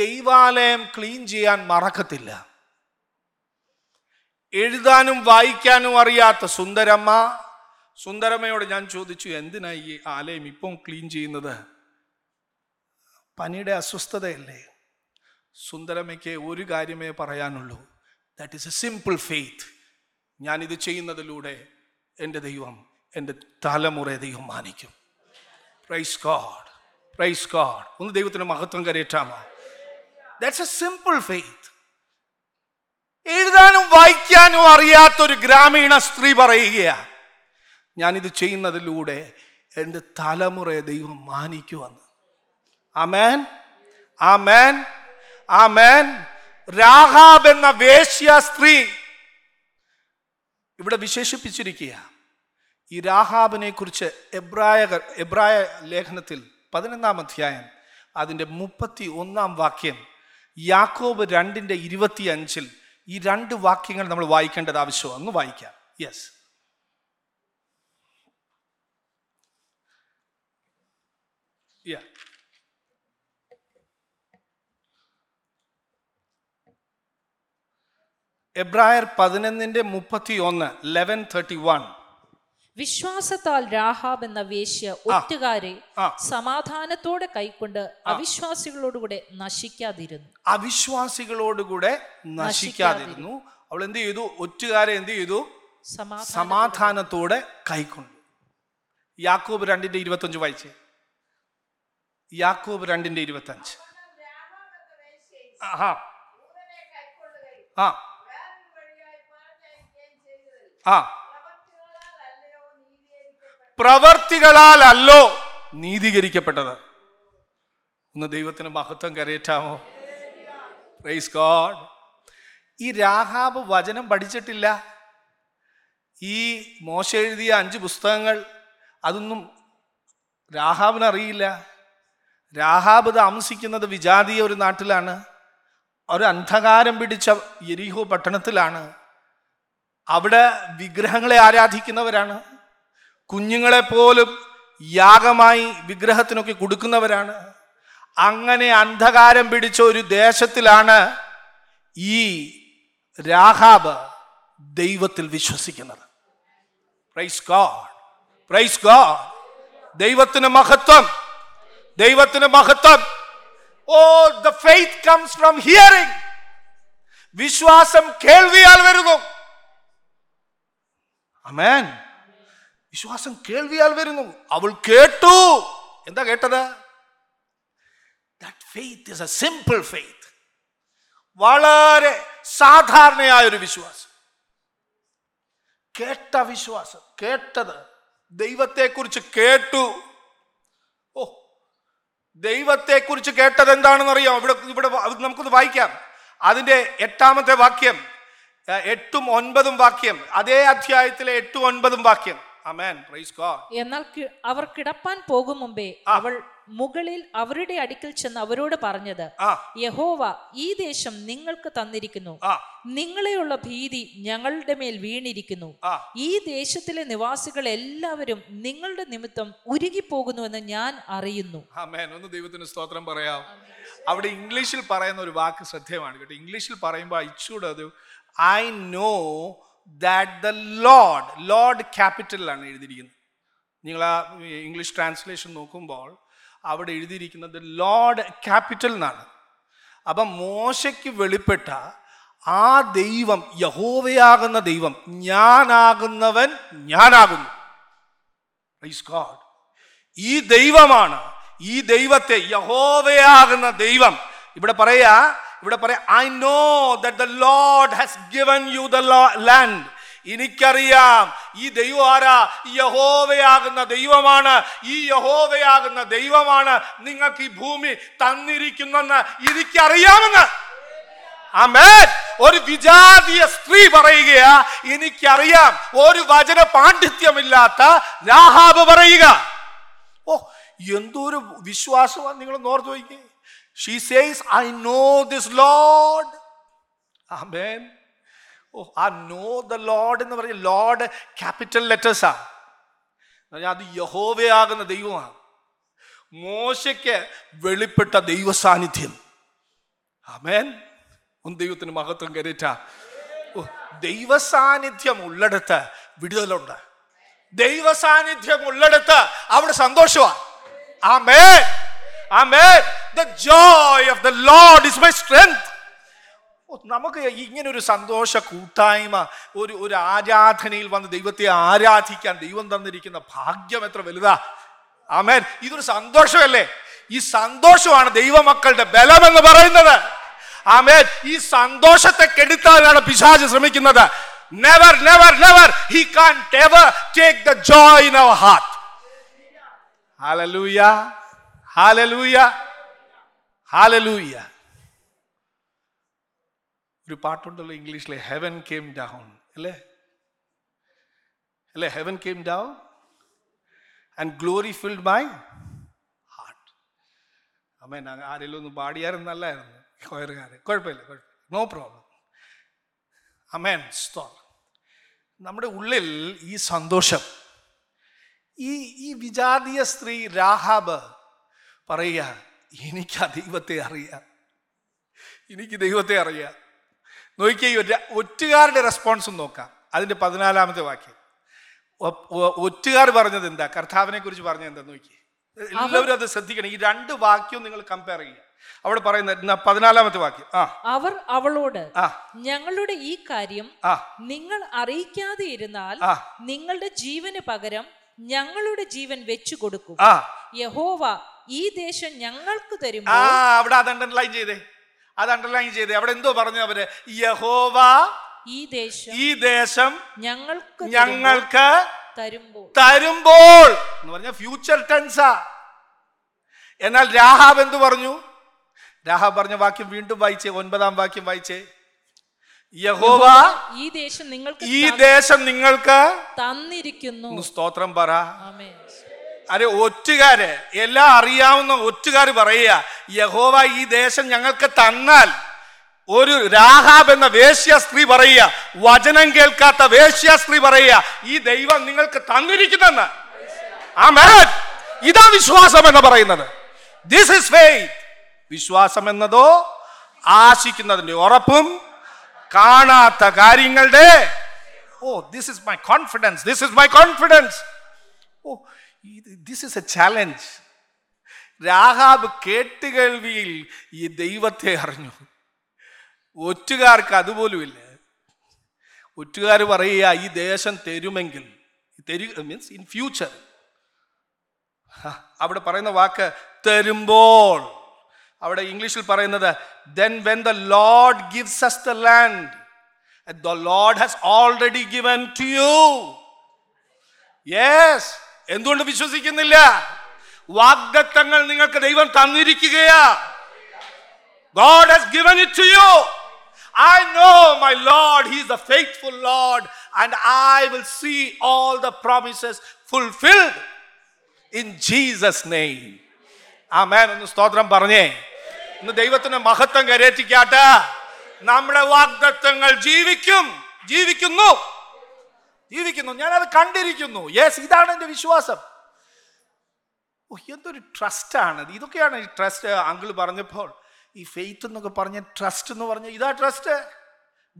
ദൈവാലയം ക്ലീൻ ചെയ്യാൻ മറക്കത്തില്ല. എഴുതാനും വായിക്കാനും അറിയാത്ത സുന്ദരമ്മയോട് ഞാൻ ചോദിച്ചു, എന്തിനാ ഈ ആലയം ഇപ്പം ക്ലീൻ ചെയ്യുന്നത്? പനിയുടെ അസ്വസ്ഥതയല്ലേ? സുന്ദരമ്മയ്ക്ക് ഒരു കാര്യമേ പറയാനുള്ളൂ, that is a simple faith. ഞാനിത് ചെയ്യുന്നതിലൂടെ എൻ്റെ ദൈവം, എൻ്റെ തലമുറയെ ദൈവം മാനിക്കും. Praise God, praise God. ഒന്ന് ദൈവത്തിന് മഹത്വം കരയറ്റാമോ? That's a simple faith. എഴുതാനും വായിക്കാനും അറിയാത്തൊരു ഗ്രാമീണ സ്ത്രീ പറയുകയാണ്, ഞാനിത് ചെയ്യുന്നതിലൂടെ എൻ്റെ തലമുറയെ ദൈവം മാനിക്കുമെന്ന്. ആമേൻ, ആമേൻ, ആമേൻ. രാഹാബ് എന്ന വേശ്യ സ്ത്രീ ഇവിടെ വിശേഷിപ്പിച്ചിരിക്കുക. ഈ രാഹാബിനെ കുറിച്ച് എബ്രായ ലേഖനത്തിൽ 11-ാം അധ്യായം അതിൻ്റെ 31-ാം വാക്യം, യാക്കോബ് 2:25 ഈ രണ്ട് വാക്യങ്ങൾ നമ്മൾ വായിക്കേണ്ടത് ആവശ്യമാണ്. ഒന്ന് വായിക്കാം. യെസ്, എബ്രായർ 11:31 വിശ്വാസത്താൽ രാഹാബ് എന്ന വേശ്യ ഒറ്റുകാരെ സമാധാനത്തോടെ കൈക്കൊണ്ട് അവിശ്വാസികളോടുകൂടെ നശിക്കാതിരുന്നു. അവിശ്വാസികളോടുകൂടെ നശിക്കാതിരുന്നു. അവൾ എന്ത് ചെയ്തു? ഒറ്റുകാരെ എന്ത് ചെയ്തു? സമാധാനത്തോടെ കൈക്കൊണ്ടു. യാക്കോബ് 2:25 വായിച്ചേ. യാക്കോബ് 2:25. ആ ആ ആ പ്രവർത്തികളാൽ അല്ലോ നീതീകരിക്കപ്പെട്ടത്. ഒന്ന് ദൈവത്തിന് മഹത്വം കരയറ്റാമോ? Praise God. ഈ രാഹാബ് വചനം പഠിച്ചിട്ടില്ല. ഈ മോശ എഴുതിയ 5 പുസ്തകങ്ങൾ അതൊന്നും രാഹാബിനറിയില്ല. രാഹാബ് താമസിക്കുന്നത് വിജാതീയ ഒരു നാട്ടിലാണ്, ഒരു അന്ധകാരം പിടിച്ച യെരിഹോ പട്ടണത്തിലാണ്. അവിടെ വിഗ്രഹങ്ങളെ ആരാധിക്കുന്നവരാണ്, കുഞ്ഞുങ്ങളെപ്പോലും യാഗമായി വിഗ്രഹത്തിനൊക്കെ കൊടുക്കുന്നവരാണ്. അങ്ങനെ അന്ധകാരം പിടിച്ച ഒരു ദേശത്തിലാണ് ഈ രാഹാബ് ദൈവത്തിൽ വിശ്വസിക്കുന്നത്. Praise God, praise God. ദൈവത്തിന് മഹത്വം, ദൈവത്തിന് മഹത്വം. Oh, the faith comes from hearing. വിശ്വാസം കേൾവിയാൽ വരുന്നു. ആമേൻ. വിശ്വാസം കേൾവിയാൽ വരുന്നു. അവൾ കേട്ടു. എന്താ കേട്ടത്? That faith is a simple faith. വളരെ സാധാരണയായ ഒരു വിശ്വാസം. കേട്ട വിശ്വാസം. കേട്ടത് ദൈവത്തെക്കുറിച്ച് കേട്ടു. ഓ, ദൈവത്തെക്കുറിച്ച് കേട്ടത് എന്താണെന്നറിയാം? ഇവിടെ നമുക്കൊന്ന് വായിക്കാം. അതിൻ്റെ 8-ാമത്തെ വാക്യം, 8-9 വാക്യം, അതേ അധ്യായത്തിലെ 8-9 വാക്യം. ആമേൻ. Praise God. എന്നാൽ അവർ കിടപ്പാൻ പോകും മുമ്പേ അവൾ മുകളിൽ അവരുടെ അടുക്കൽ ചെന്ന് അവരോട് പറഞ്ഞത്, യഹോവ ഈ ദേശം നിങ്ങൾക്ക് തന്നിരിക്കുന്നു, നിങ്ങളെയുള്ള ഭീതി ഞങ്ങളുടെ മേൽ വീണിരിക്കുന്നു, ഈ ദേശത്തിലെ നിവാസികൾ എല്ലാവരും നിങ്ങളുടെ നിമിത്തം ഉരുകിപ്പോകുന്നു എന്ന് ഞാൻ അറിയുന്നു. ആമേൻ. ഒന്ന് ദൈവത്തിന് സ്തോത്രം പറയാം. അവിടെ ഇംഗ്ലീഷിൽ പറയുന്ന ഒരു വാക്ക് ശ്രദ്ധേയമാണ് കേട്ടോ. ഇംഗ്ലീഷിൽ പറയുമ്പോൾ ഇച്ചൂടത് I know that the Lord, Lord ക്യാപിറ്റലിലാണ് എഴുതിയിരിക്കുന്നത്. നിങ്ങൾ ആ ഇംഗ്ലീഷ് ട്രാൻസ്ലേഷൻ നോക്കുമ്പോൾ അവിടെ എഴുതിയിരിക്കുന്നത് ലോർഡ് ക്യാപിറ്റൽ എന്നാണ്. അപ്പം മോശയ്ക്ക് വെളിപ്പെട്ട ആ ദൈവം, യഹോവയാകുന്ന ദൈവം, ഞാനാകുന്നവൻ ഞാനാകുന്നു. Praise God. ഈ ദൈവമാണ്, ഈ ദൈവത്തെ, യഹോവയാകുന്ന ദൈവം ഇവിടെ പറയാ I know that the Lord has given you the land. എനിക്കറിയാം ഈ ദൈവം ആരാ? യഹോവയാകുന്ന ദൈവമാണ്. ഈ യഹോവയാകുന്ന ദൈവമാണ് നിങ്ങൾക്ക് ഈ ഭൂമി തന്നിരിക്കുന്നെന്ന് എനിക്കറിയാമെന്ന്. ആമേൻ. ഒരു വിജാതീയ സ്ത്രീ പറയുകയാ എനിക്കറിയാം. ഒരു വചന പാണ്ഡിത്യമില്ലാത്ത രാഹാബ് പറയുക. ഓ, എന്തൊരു വിശ്വാസമാണ്! നിങ്ങൾ ഓർത്തു വയ്ക്കുക. She says, I know this Lord. Amen. Oh, I know the Lord എന്ന് പറഞ്ഞ ലോർഡ് ക്യാപിറ്റൽ ലെറ്റേഴ്സാണ്. അത് യഹോവയാകുന്ന ദൈവമാണ്. മോശയ്ക്ക് വെളിപ്പെട്ട ദൈവ സാന്നിധ്യം. ആമേൻ. ഒന്ന് ദൈവത്തിന് മഹത്വം കയറിയിട്ടാ. ദൈവ സാന്നിധ്യം ഉള്ളിടത്ത് വിടുതലുണ്ട്. ദൈവ സാന്നിധ്യം ഉള്ളിടത്ത് അവിടെ സന്തോഷമാണ്. ആമേൻ, ആമേൻ. The joy of the Lord is my strength. നമുക്ക് ഇങ്ങനൊരു സന്തോഷ കൂട്ടായ്മ, ഒരു ആരാധനയിൽ വന്ന് ദൈവത്തെ ആരാധിക്കാൻ ദൈവം തന്നിരിക്കുന്ന ഭാഗ്യം എത്ര വലുതാ! ആമേൻ. ഇതൊരു സന്തോഷമല്ലേ? ഈ സന്തോഷമാണ് ദൈവമക്കളുടെ ബലമെന്ന് പറയുന്നത്. ആമേൻ. ഈ സന്തോഷത്തെ കെടുത്താനാണ് പിശാച് ശ്രമിക്കുന്നത്. Never, never, never. He can't ever take the joy in our heart. Hallelujah. Hallelujah. Hallelujah. ഒരു പാട്ടുണ്ടല്ലോ ഇംഗ്ലീഷിലെ, ഹെവൻ കെയിം ഡൗൺ, അല്ലേ? അല്ലേ? Heaven came down and glory filled my heart. അമ്മ ആരെങ്കിലും ഒന്ന് പാടിയായിരുന്നു, നല്ലായിരുന്നു. കോയറുകാരൻ, കുഴപ്പമില്ല, നോ പ്രോബ്ലം. അമ്മേൻ സ്തോത്രം. നമ്മുടെ ഉള്ളിൽ ഈ സന്തോഷം, ഈ വിജാതീയ സ്ത്രീ രാഹാബ് പറയുക, എനിക്ക് ആ ദൈവത്തെ അറിയാം, എനിക്ക് ദൈവത്തെ അറിയാം. നോക്കിയ ഒറ്റുകാരുടെ റെസ്പോൺസും നോക്കാം. അതിൻ്റെ 14ാമത്തെ വാക്യം ഒറ്റുകാർ പറഞ്ഞത് എന്താ, കർത്താവിനെ കുറിച്ച് പറഞ്ഞത് എന്താ നോക്കി. എല്ലാവരും അത് ശ്രദ്ധിക്കണം. ഈ രണ്ട് വാക്യവും നിങ്ങൾ കമ്പയർ ചെയ്യുക. അവിടെ പറയുന്ന 14ാമത്തെ വാക്യം, അവർ അവളോട് ഞങ്ങളുടെ ഈ കാര്യം നിങ്ങൾ അറിയിക്കാതെ ഇരുന്നാൽ നിങ്ങളുടെ ജീവന് പകരം ഞങ്ങളുടെ ജീവൻ വെച്ചു കൊടുക്കും, യഹോവ ഈ ദേശം ഞങ്ങൾക്ക് തരും. അവിടെ അത് അണ്ടർലൈൻ ചെയ്തേ, അത് അണ്ടർലൈൻ ചെയ്തേ. അവിടെ എന്തോ പറഞ്ഞു അവര്, യഹോവ ഈ ദേശം ഞങ്ങൾക്ക് തരുമ്പോൾ എന്ന് പറഞ്ഞ ഫ്യൂച്ചർ ടെൻസാ. എന്നാൽ രാഹാബ് എന്തു പറഞ്ഞു? രാഹാബ് പറഞ്ഞ വാക്യം വീണ്ടും വായിച്ചേ, 9ാം വാക്യം വായിച്ചേ. യഹോവ ഈ ദേശം നിങ്ങൾക്ക് തന്നിരിക്കുന്നു. സ്തോത്രം പറ. അരെ ഒറ്റുകാര്, എല്ലാം അറിയാവുന്ന ഒറ്റുകാര് പറയുക, യഹോവ ഈ ദേശം ഞങ്ങൾക്ക് തന്നാൽ. ഒരു രാഹാബ് എന്ന വേശ്യ സ്ത്രീ പറയുക, വചനം കേൾക്കാത്ത വേശ്യ സ്ത്രീ പറയുക, ഈ ദൈവം നിങ്ങൾക്ക് തന്നിരിക്കുന്നെന്ന്. ആമേൻ. ഇതാ വിശ്വാസം എന്ന് പറയുന്നത്. This is faith. വിശ്വാസം എന്നതോ ആശിക്കുന്നതിന്റെ ഉറപ്പും കാണാത്ത കാര്യങ്ങളുടെ. Oh, this is my confidence, this is my confidence. Oh, this is a challenge. Rahab കേട്ടുകേൾവിയിൽ ഈ ദൈവത്തെ അറിഞ്ഞു. ഒറ്റുകാർക്ക് അതുപോലുമില്ല. ഒറ്റുകാർ പറയുക, ഈ ദേശം തരുമെങ്കിൽ, മീൻസ് ഇൻ ഫ്യൂച്ചർ. അവിടെ പറയുന്ന വാക്ക് തരുമ്പോൾ, അവിടെ ഇംഗ്ലീഷിൽ പറയുന്നത് then when the Lord gives us the land, the Lord has already given to you. Yes. എന്തുകൊണ്ട് വിശ്വസിക്കുന്നില്ല? വാഗ്ദത്തങ്ങൾ നിങ്ങൾക്ക് ദൈവം തന്നിരിക്കുകയാ. God has given it to you. I know my Lord, he is a faithful Lord, and I will see all the promises fulfilled in Jesus' name. Amen. ഒന്ന് സ്തോത്രം പറഞ്ഞേ. ഇന്ന് ദൈവത്തിന് മഹത്വം കരേറ്റിക്കാട്ടെ. നമ്മുടെ വാഗ്ദത്തങ്ങൾ ജീവിക്കുന്നു. ഞാനത് കണ്ടിരിക്കുന്നു. യെസ്, ഇതാണ് എൻ്റെ വിശ്വാസം. ഓ, എന്തൊരു ട്രസ്റ്റാണ് ഇതൊക്കെയാണ്. ഈ ട്രസ്റ്റ് അങ്കിൾ പറഞ്ഞപ്പോൾ ഈ ഫെയ്ത്ത് എന്നൊക്കെ പറഞ്ഞ ട്രസ്റ്റ് എന്ന് പറഞ്ഞ ഇതാ ട്രസ്റ്റ്.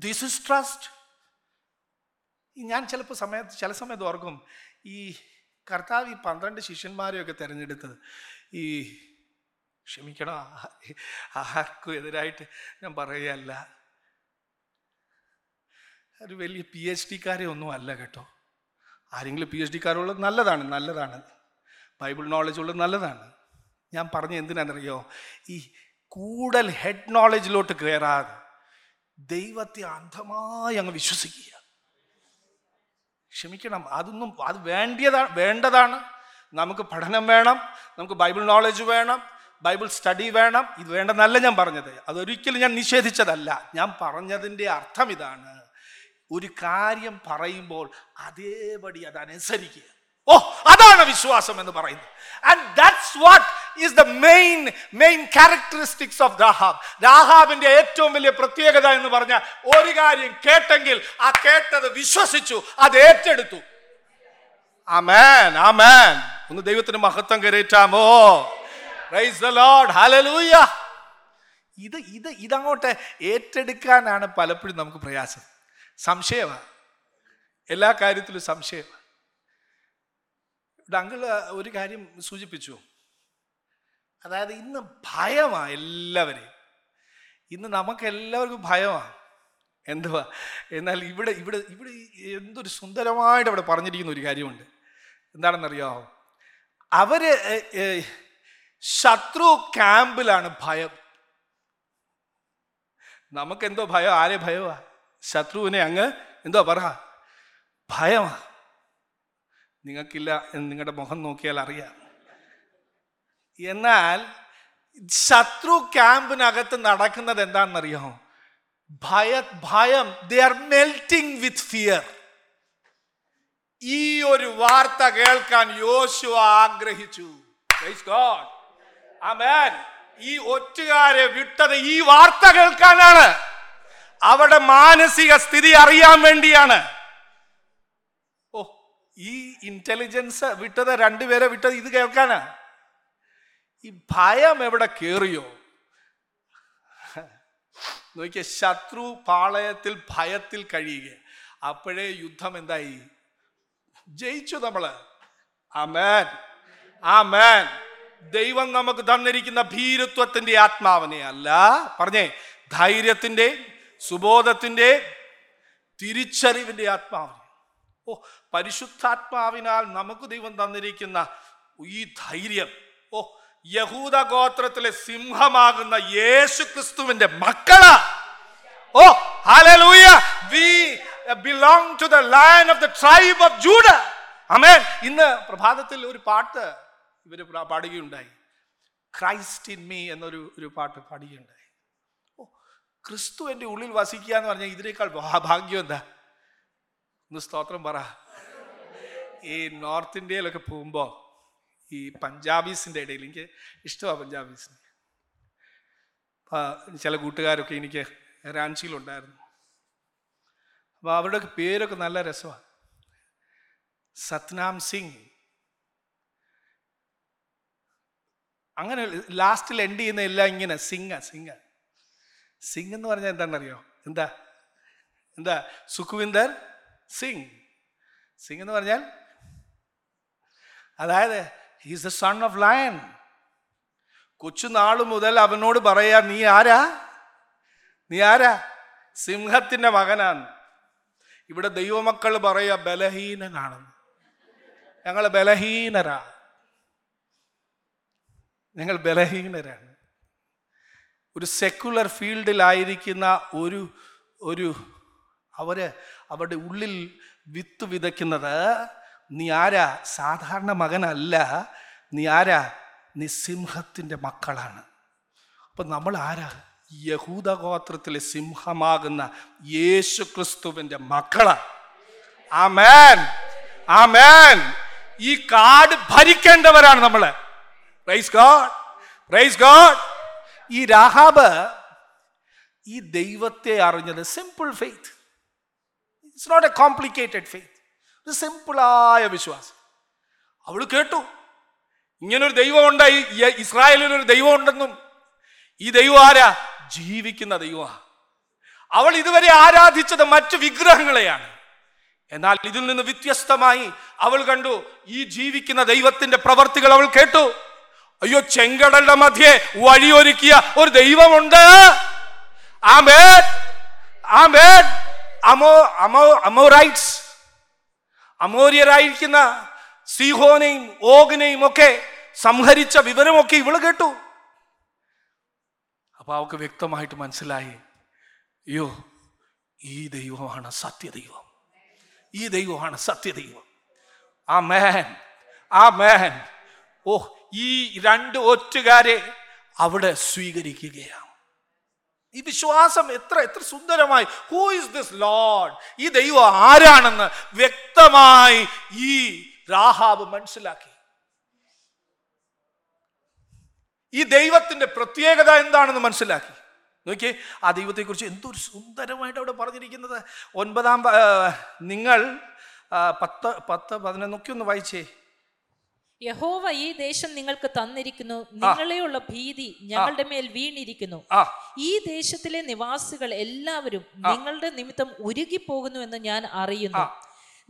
This is trust. ഞാൻ ചില സമയത്ത് ഓർക്കും, ഈ കർത്താവ് ഈ 12 ശിഷ്യന്മാരെയൊക്കെ തിരഞ്ഞെടുത്തത്, ഈ ക്ഷമിക്കണം ആർക്കും എതിരായിട്ട് ഞാൻ പറയുകയല്ല, ഒരു വലിയ PhD-കാരെ ഒന്നും അല്ല കേട്ടോ. ആരെങ്കിലും PhD-കാരുള്ളത് നല്ലതാണ്, ബൈബിൾ നോളജ് ഉള്ളത് നല്ലതാണ്. ഞാൻ പറഞ്ഞ എന്തിനാണെന്നറിയോ, ഈ കൂടുതൽ ഹെഡ് നോളജിലോട്ട് കയറാതെ ദൈവത്തെ അന്ധമായി അങ്ങ് വിശ്വസിക്കുക. ക്ഷമിക്കണം, അതൊന്നും അത് വേണ്ടതാണ്. നമുക്ക് പഠനം വേണം, നമുക്ക് ബൈബിൾ നോളജ് വേണം, ബൈബിൾ സ്റ്റഡി വേണം. ഇത് വേണ്ടെന്നല്ല ഞാൻ പറഞ്ഞത്, അതൊരിക്കലും ഞാൻ നിഷേധിച്ചതല്ല. ഞാൻ പറഞ്ഞതിൻ്റെ അർത്ഥം ഇതാണ്, ഒരു കാര്യം പറയുമ്പോൾ അതേപടി അതനുസരിക്കുക. ഓ, അതാണ് വിശ്വാസം എന്ന് പറയുന്നത്. And that's what is the main characteristics of Rahab. രാഹാബിന്റെ ഏറ്റവും വലിയ പ്രത്യേകത എന്ന് പറഞ്ഞാൽ, ഒരു കാര്യം കേട്ടെങ്കിൽ ആ കേട്ടത് വിശ്വസിച്ചു, അത് ഏറ്റെടുത്തു. ആമേൻ, ആമേൻ. ഒന്ന് ദൈവത്തിന് മഹത്വം കരേറ്റാമോ? പ്രൈസ് ദി ലോർഡ്, ഹല്ലേലൂയ. ഇതങ്ങോട്ട് ഏറ്റെടുക്കാനാണ് പലപ്പോഴും നമുക്ക് പ്രയാസം. സംശയമാണ്, എല്ലാ കാര്യത്തിലും സംശയമാണ്. താങ്കൾ ഒരു കാര്യം സൂചിപ്പിച്ചു, അതായത് ഇന്ന് ഭയമാണ് എല്ലാവരെയും. ഇന്ന് നമുക്കെല്ലാവർക്കും ഭയമാണ്. എന്തുവാ? എന്നാൽ ഇവിടെ എന്തൊരു സുന്ദരമായിട്ട് അവിടെ പറഞ്ഞിരിക്കുന്ന ഒരു കാര്യമുണ്ട്. എന്താണെന്നറിയാമോ? അവര് ശത്രു ക്യാമ്പിലാണ് ഭയം. നമുക്കെന്തോ ഭയം. ആരെ ഭയവാ? ശത്രുവിനെ അങ്ങ് എന്തോ പറ ഭയമാ. നിങ്ങൾക്കില്ല എന്ന് നിങ്ങളുടെ മുഖം നോക്കിയാൽ അറിയാം. എന്നാൽ ശത്രു ക്യാമ്പിനകത്ത് നടക്കുന്നത് എന്താണെന്നറിയാമോ? ഭയം. They are melting with fear. ഈ ഒരു വാർത്ത കേൾക്കാൻ യോശുവ ആഗ്രഹിച്ചു. പ്രൈസ് ഗോഡ്, ആമേൻ. ഈ ഒറ്റുകാരെ വിട്ടത് ഈ വാർത്ത കേൾക്കാനാണ്, അവരുടെ മാനസിക സ്ഥിതി അറിയാൻ വേണ്ടിയാണ്. ഓ, ഈ ഇന്റലിജൻസ് വിട്ടത്, രണ്ടുപേരെ വിട്ടത് ഇത് കേൾക്കാനാ. ഈ ഭയം എവിടെ കേറിയോ നോക്കിയ ശത്രു പാളയത്തിൽ ഭയത്തിൽ കഴിയുക. അപ്പോഴേ യുദ്ധം എന്തായി, ജയിച്ചു നമ്മള്. ആമേൻ, ആമേൻ. ദൈവം നമുക്ക് തന്നിരിക്കുന്ന ഭീരുത്വത്തിന്റെ ആത്മാവിനെ അല്ല, പറഞ്ഞേ, ധൈര്യത്തിന്റെ, സുബോധത്തിന്റെ, തിരിച്ചറിവിന്റെ ആത്മാവിനെ. ഓ, പരിശുദ്ധാത്മാവിനാൽ നമുക്ക് ദൈവം തന്നിരിക്കുന്ന ഈ ധൈര്യം. ഓ, യഹൂദ ഗോത്രത്തിലെ സിംഹമാകുന്ന യേശു ക്രിസ്തുവിന്റെ മക്കളാ. ഓ, ഹല്ലേലൂയ. We belong to the lion of the tribe of Judah. Amen. ഇന്ന് പ്രഭാതത്തിൽ ഒരു പാട്ട് ഇവര് പാടുകയുണ്ടായി, ക്രൈസ്റ്റ് ഇൻ മീ എന്നൊരു പാട്ട് പാടുകയുണ്ടായി. ഓ, ക്രിസ്തു എൻ്റെ ഉള്ളിൽ വസിക്കുക എന്ന് പറഞ്ഞാൽ ഇതിനേക്കാൾ ഭാഗ്യം എന്താ? ഒന്ന് സ്തോത്രം പറ. ഈ നോർത്ത് ഇന്ത്യയിലൊക്കെ പോകുമ്പോൾ ഈ പഞ്ചാബീസിൻ്റെ ഇടയിൽ, എനിക്ക് ഇഷ്ടമാണ് പഞ്ചാബീസിന്. ചില കൂട്ടുകാരൊക്കെ എനിക്ക് റാഞ്ചിയിലുണ്ടായിരുന്നു. അപ്പോൾ അവരുടെയൊക്കെ പേരൊക്കെ നല്ല രസമാണ്. സത്നാം സിംഗ്, അങ്ങനെ ലാസ്റ്റിൽ എൻഡ് ചെയ്യുന്ന എല്ലാം ഇങ്ങനെ സിംഗ് സിംഗ് സിംഗ് എന്ന് പറഞ്ഞാൽ എന്താണെന്നറിയോ? എന്താ എന്താ സുഖ്വിന്ദർ സിംഗ്. സിംഗ് എന്ന് പറഞ്ഞാൽ, അതായത് he is the son of lion. കൊച്ചു നാളു മുതൽ അവനോട് പറയാ, നീ ആരാ? സിംഹത്തിൻ്റെ മകനാണ്. ഇവിടെ ദൈവമക്കൾ പറയാ ബലഹീനനാണെന്ന്. ഞങ്ങൾ ബലഹീനരാണ്. ഒരു സെക്കുലർ ഫീൽഡിലായിരിക്കുന്ന ഒരു അവരുടെ ഉള്ളിൽ വിത്ത് വിതയ്ക്കുന്നത്, നീ ആരാ, സാധാരണ മകനല്ല, നീ ആരാ, നീ സിംഹത്തിൻ്റെ മക്കളാണ്. അപ്പം നമ്മൾ ആരാ? യഹൂദ ഗോത്രത്തിലെ സിംഹമാകുന്ന യേശു ക്രിസ്തുവിൻ്റെ മക്കളാണ്. ആമേൻ, ആമേൻ. ഈ കാട് ഭരിക്കേണ്ടവരാണ് നമ്മൾ. Praise God, praise God. ഈ രാഹാബ് ഈ ദൈവത്തെ അറിഞ്ഞത് simple faith. It's not a complicated faith. ഒരു സിമ്പിളായ വിശ്വാസം. അവൾ കേട്ടു ഇങ്ങനൊരു ദൈവമുണ്ട്, ഇസ്രായേലിനൊരു ദൈവമുണ്ടെന്നും, ഈ ദൈവം ആരാ, ജീവിക്കുന്ന ദൈവമാ. അവൾ ഇതുവരെ ആരാധിച്ചത് മറ്റു വിഗ്രഹങ്ങളെയാണ്. എന്നാൽ ഇതിൽ നിന്ന് വ്യത്യസ്തമായി അവൾ കണ്ടു ഈ ജീവിക്കുന്ന ദൈവത്തിന്റെ പ്രവർത്തികൾ. അവൾ കേട്ടു, അയ്യോ, ചെങ്കടലിന്റെ മധ്യേ വഴിയൊരുക്കിയ ഒരു ദൈവമുണ്ട്. ആമേൻ, ആമേൻ. അമോറൈറ്റ്സ്, അമോര്യരായിരിക്കുന്ന സീഹോനെയും ഓഗിനെയും ഒക്കെ സംഹരിച്ച വിവരമൊക്കെ ഇവള് കേട്ടു. അപ്പൊ അവൾക്ക് വ്യക്തമായിട്ട് മനസ്സിലായി, അയ്യോ, ഈ ദൈവമാണ് സത്യദൈവം. ആമേൻ, ആമേൻ. ഓ, ഈ രണ്ട് ഒറ്റുകാരെ അവിടെ സ്വീകരിക്കുകയാണ്. ഈ വിശ്വാസം എത്ര എത്ര സുന്ദരമായി. ഹൂ ഈസ് ദിസ് ലോർഡ്, ഈ ദൈവം ആരാണെന്ന് വ്യക്തമായി ഈ രാഹാബ് മനസ്സിലാക്കി. ഈ ദൈവത്തിന്റെ പ്രത്യേകത എന്താണെന്ന് മനസ്സിലാക്കി. നോക്കിയേ, ആ ദൈവത്തെക്കുറിച്ച് എന്തൊരു സുന്ദരമായിട്ട് അവിടെ പറഞ്ഞിരിക്കുന്നത്. 9 നിങ്ങൾ 10, 11 ഒന്ന് വായിച്ചേ. യഹോവ ഈ ദേശം നിങ്ങൾക്ക് തന്നിരിക്കുന്നു, നിങ്ങളെയുള്ള ഭീതി ഞങ്ങളുടെ മേൽ വീണിരിക്കുന്നു. ഈ ദേശത്തിലെ നിവാസികൾ എല്ലാവരും നിങ്ങളുടെ നിമിത്തം ഉരുകി പോകുന്നു എന്ന് ഞാൻ അറിയുന്നു.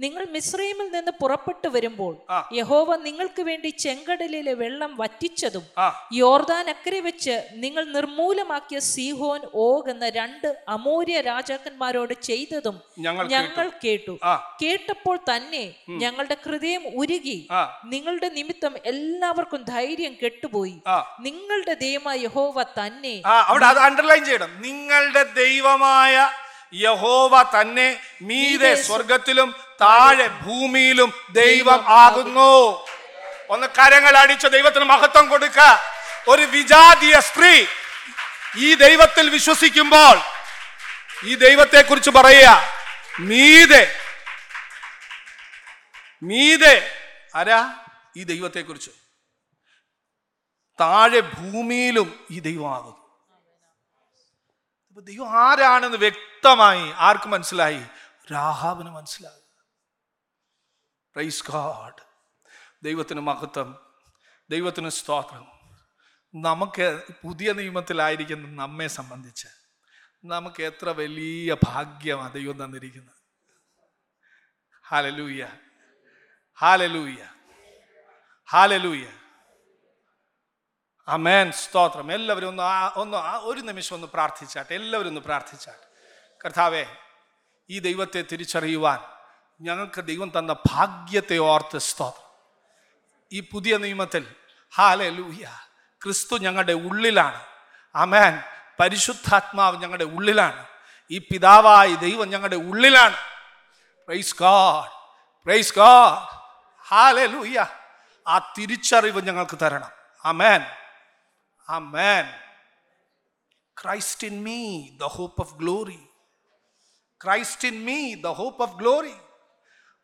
നിങ്ങൾ മിസ്രൈമിൽ നിന്ന് പുറപ്പെട്ടു വരുമ്പോൾ യഹോവ നിങ്ങൾക്ക് വേണ്ടി ചെങ്കടലിലെ വെള്ളം വറ്റിച്ചതും യോർദാൻ അക്കരെ വെച്ച് നിങ്ങൾ നിർമൂലമാക്കിയ സീഹോൻ, ഓഗ് എന്ന 2 അമോര്യ രാജാക്കന്മാരോട് ചെയ്തതും ഞങ്ങൾ കേട്ടു. കേട്ടപ്പോൾ തന്നെ ഞങ്ങളുടെ ഹൃദയം ഉരുകി, നിങ്ങളുടെ നിമിത്തം എല്ലാവർക്കും ധൈര്യം കെട്ടുപോയി. നിങ്ങളുടെ ദൈവമായ യഹോവ തന്നെ. അവിടെ അത് അണ്ടർലൈൻ ചെയ്യണം. നിങ്ങളുടെ ദൈവമായ യഹോവ തന്നെ മീതെ സ്വർഗത്തിലും താഴെ ഭൂമിയിലും ദൈവം ആകുന്നു. ഒന്ന് കരങ്ങൾ അടിച്ച് ദൈവത്തിന് മഹത്വം കൊടുക്ക. ഒരു വിജാതീയ സ്ത്രീ ഈ ദൈവത്തിൽ വിശ്വസിക്കുമ്പോൾ ഈ ദൈവത്തെ കുറിച്ച് പറയുക, മീതെ മീതെ ആരാ, ഈ ദൈവത്തെ കുറിച്ച് താഴെ ഭൂമിയിലും ഈ ദൈവം ആകുന്നു. ദൈവം ആരാണെന്ന് വ്യക്തമായി ആർക്ക് മനസ്സിലായി? രാഹാബിന് മനസ്സിലായി. Praise God. ദൈവത്തിന് മഹത്വം, ദൈവത്തിന് സ്തോത്രം. നമുക്ക് പുതിയ നിയമത്തിലായിരിക്കുന്ന നമ്മെ സംബന്ധിച്ച് നമുക്ക് എത്ര വലിയ ഭാഗ്യമാണ് ദൈവം തന്നിരിക്കുന്നത്. ഹല്ലേലൂയ, ഹല്ലേലൂയ, ഹല്ലേലൂയ. ആമേൻ, സ്തോത്രം. എല്ലാവരും ഒരു നിമിഷം ഒന്ന് പ്രാർത്ഥിച്ചാട്ടെ. എല്ലാവരും ഒന്ന് പ്രാർത്ഥിച്ചാട്ടെ. കർത്താവേ, ഈ ദൈവത്തെ തിരിച്ചറിയുവാൻ ഞങ്ങൾക്ക് ദൈവം തന്ന ഭാഗ്യത്തെ ഓർത്ത് സ്തോത്രം. ഈ പുതിയ നിയമത്തിൽ ഹല്ലേലൂയ ക്രിസ്തു ഞങ്ങളുടെ ഉള്ളിലാണ്. ആമേൻ, പരിശുദ്ധാത്മാവ് ഞങ്ങളുടെ ഉള്ളിലാണ്. ഈ പിതാവായ ദൈവം ഞങ്ങളുടെ ഉള്ളിലാണ്. പ്രൈസ് ഗോഡ്, പ്രൈസ് ഗോഡ്, ഹല്ലേലൂയ. ആ തിരിച്ചറിവ് ഞങ്ങൾക്ക് തരണം. ആമേൻ, ആമേൻ. Christ in me the hope of glory, Christ in me the hope of glory.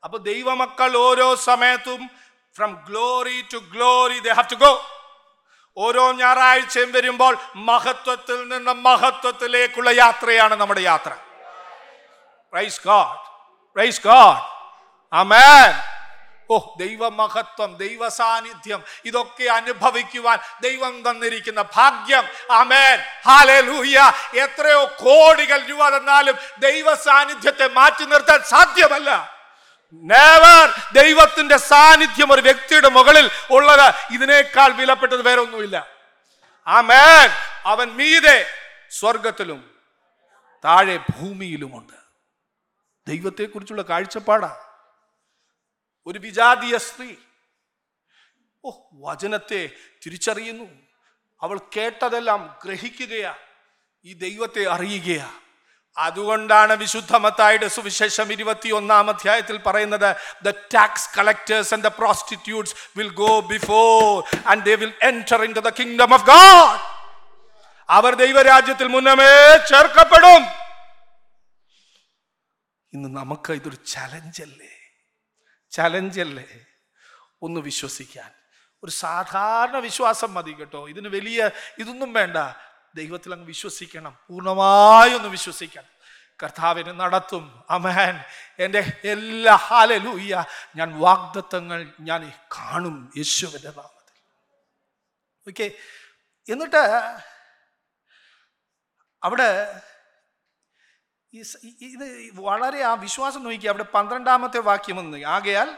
അപ്പോൾ ദൈവമക്കൾ ഓരോ സമയത്തും from glory to glory they have to go. ഓരോ ഞായറാഴ്ചയും വരുമ്പോൾ മഹത്വത്തിൽ നിന്ന് മഹത്വത്തിലേക്കുള്ള യാത്രയാണ് നമ്മുടെ യാത്ര. പ്രൈസ് ഗോഡ്, പ്രൈസ് ഗോഡ്, ആമേൻ. ഓ, ദൈവമഹത്വം, ദൈവ സാന്നിധ്യം, ഇതൊക്കെ അനുഭവിക്കുവാൻ ദൈവം തന്നിരിക്കുന്ന ഭാഗ്യം. ആമേൻ, ഹല്ലേലൂയ. എത്രയോ കോടികൾ രൂപ തന്നാലും ദൈവ സാന്നിധ്യത്തെ മാറ്റി നിർത്താൻ സാധ്യമല്ല. നെവർ. ദൈവത്തിന്റെ സാന്നിധ്യം ഒരു വ്യക്തിയുടെ മുകളിൽ ഉള്ളത് ഇതിനേക്കാൾ വിലപ്പെട്ടത് വേറെ ഒന്നുമില്ല. ആമേൻ. അവൻ മീതെ സ്വർഗത്തിലും താഴെ ഭൂമിയിലുമുണ്ട്. ദൈവത്തെക്കുറിച്ചുള്ള കാഴ്ചപ്പാടാ. ഒരു വിജാതീയ സ്ത്രീ ഓ വചനത്തെ തിരിച്ചറിയുന്നു. അവൾ കേട്ടതെല്ലാം ഗ്രഹിക്കുകയാ, ഈ ദൈവത്തെ അറിയുകയാ. അതുകൊണ്ടാണ് വിശുദ്ധ മത്തായിയുടെ സുവിശേഷം 21-ാം അധ്യായത്തിൽ പറയുന്നത്, the tax collectors and the prostitutes will go before and they will enter into the kingdom of God. അവർ ദൈവരാജ്യത്തിൽ മുന്നമേ ചേർക്കപ്പെടും. ഇന്ന് നമുക്ക് ഇതൊരു ചലഞ്ചല്ലേ ഒന്ന് വിശ്വസിക്കാൻ. ഒരു സാധാരണ വിശ്വാസം മതി കേട്ടോ. ഇതിന് വലിയ ഇതൊന്നും വേണ്ട. ദൈവത്തിൽ അങ്ങ് വിശ്വസിക്കണം, പൂർണ്ണമായൊന്ന് വിശ്വസിക്കണം. കർത്താവിനെ നടത്തും. ആമേൻ. എൻ്റെ എല്ലാ ഹല്ലേലൂയ ഞാൻ വാഗ്ദത്തങ്ങൾ ഞാൻ കാണും യേശുവിൻ്റെ നാമത്തിൽ. ഓക്കെ. എന്നിട്ട് അവിടെ ഇത് വളരെ ആ വിശ്വാസം നോക്കി. അവിടെ 12-ാമത്തെ വാക്യം എന്ന് ആകയാൽ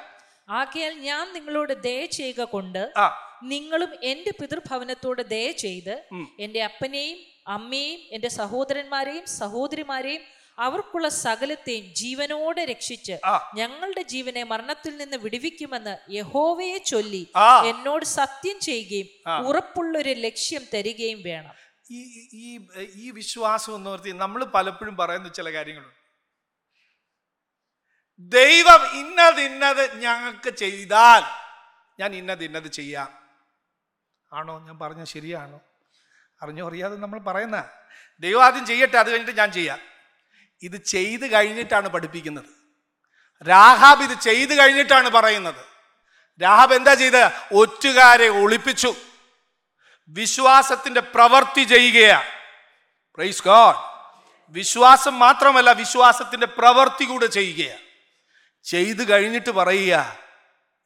ഞാൻ നിങ്ങളോട് ദയ ചെയ്യുക കൊണ്ട് നിങ്ങളും എന്റെ പിതൃഭവനത്തോട് ദയ ചെയ്ത് എന്റെ അപ്പനെയും അമ്മയെയും എന്റെ സഹോദരന്മാരെയും സഹോദരിമാരെയും അവർക്കുള്ള സകലത്തെയും ജീവനോടെ രക്ഷിച്ച് ഞങ്ങളുടെ ജീവനെ മരണത്തിൽ നിന്ന് വിടുവിക്കുമെന്ന് യഹോവയെ ചൊല്ലി എന്നോട് സത്യം ചെയ്യുകയും ഉറപ്പുള്ളൊരു ലക്ഷ്യം തരികയും വേണം. ഈ വിശ്വാസം എന്ന് പറഞ്ഞാൽ നമ്മൾ പലപ്പോഴും പറയുന്ന ചില കാര്യങ്ങളുണ്ട്. ദൈവം ഇന്നത് ഞങ്ങൾക്ക് ചെയ്താൽ ഞാൻ ഇന്നത് ചെയ്യാം. ആണോ? ഞാൻ പറഞ്ഞ ശരിയാണോ? അറിഞ്ഞോ അറിയാതെ നമ്മൾ പറയുന്ന ദൈവം ആദ്യം ചെയ്യട്ടെ, അത് കഴിഞ്ഞിട്ട് ഞാൻ ചെയ്യാം. ഇത് ചെയ്ത് കഴിഞ്ഞിട്ടാണ് പഠിപ്പിക്കുന്നത്. രാഹാബ് ഇത് ചെയ്ത് കഴിഞ്ഞിട്ടാണ് പറയുന്നത്. രാഹാബ് എന്താ ചെയ്ത്? ഒറ്റുകാരെ ഒളിപ്പിച്ചു. വിശ്വാസത്തിന്റെ പ്രവൃത്തി ചെയ്യുകയാണ്. Praise God. വിശ്വാസം മാത്രമല്ല, വിശ്വാസത്തിന്റെ പ്രവൃത്തി കൂടെ ചെയ്യുകയാണ്. ചെയ്ത് കഴിഞ്ഞിട്ട് പറയുക,